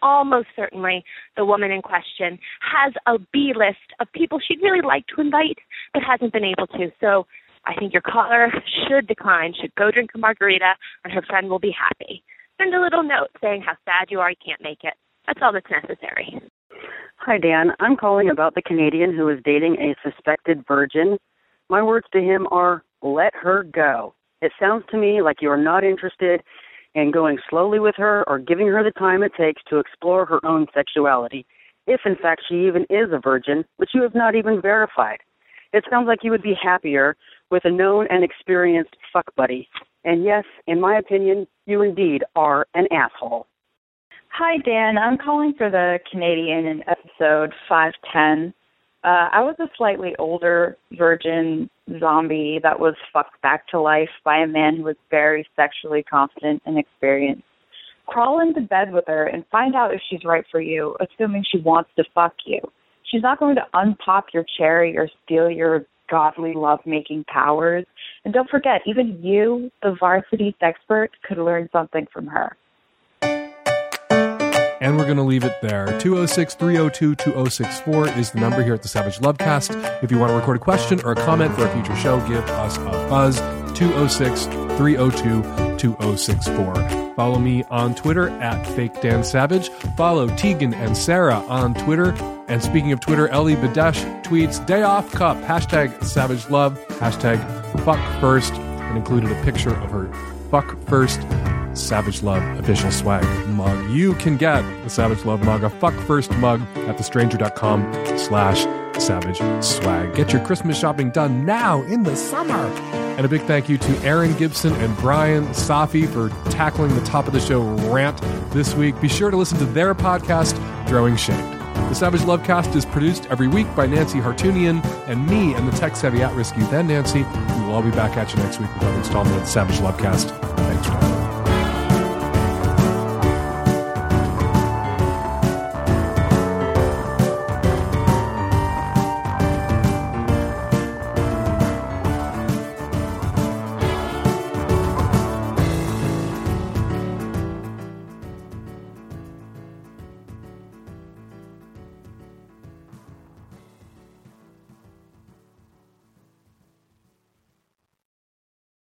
almost certainly the woman in question has a B-list of people she'd really like to invite but hasn't been able to. So I think your caller should decline, should go drink a margarita, and her friend will be happy. Send a little note saying how sad you are you can't make it. That's all that's necessary. Hi, Dan. I'm calling about the Canadian who is dating a suspected virgin. My words to him are, let her go. It sounds to me like you are not interested in going slowly with her or giving her the time it takes to explore her own sexuality, if in fact she even is a virgin, which you have not even verified. It sounds like you would be happier with a known and experienced fuck buddy. And yes, in my opinion, you indeed are an asshole. Hi, Dan. I'm calling for the Canadian in episode five ten. Uh, I was a slightly older virgin zombie that was fucked back to life by a man who was very sexually confident and experienced. Crawl into bed with her and find out if she's right for you, assuming she wants to fuck you. She's not going to unpop your cherry or steal your godly lovemaking powers. And don't forget, even you, the varsity sexpert, could learn something from her. And we're going to leave it there. two oh six, three oh two, two oh six four is the number here at the Savage Lovecast. If you want to record a question or a comment for a future show, give us a buzz. two oh six, three oh two, two oh six four. Follow me on Twitter at Fake Dan Savage. Follow Tegan and Sara on Twitter. And speaking of Twitter, Ellie Badesh tweets, Day Off Cup, hashtag Savage Love, hashtag Fuck First, and included a picture of her Fuck First Savage Love official swag mug. You can get the Savage Love mug, a Fuck First mug, at thestranger.com slash savage swag. Get your Christmas shopping done now in the summer. And a big thank you to Erin Gibson and Brian Safi for tackling the top of the show rant this week. Be sure to listen to their podcast, Throwing Shade. The Savage Lovecast is produced every week by Nancy Hartunian and me and the tech-savvy at-risk youth and Nancy. We will all be back at you next week with another installment of the Savage Lovecast. Thanks for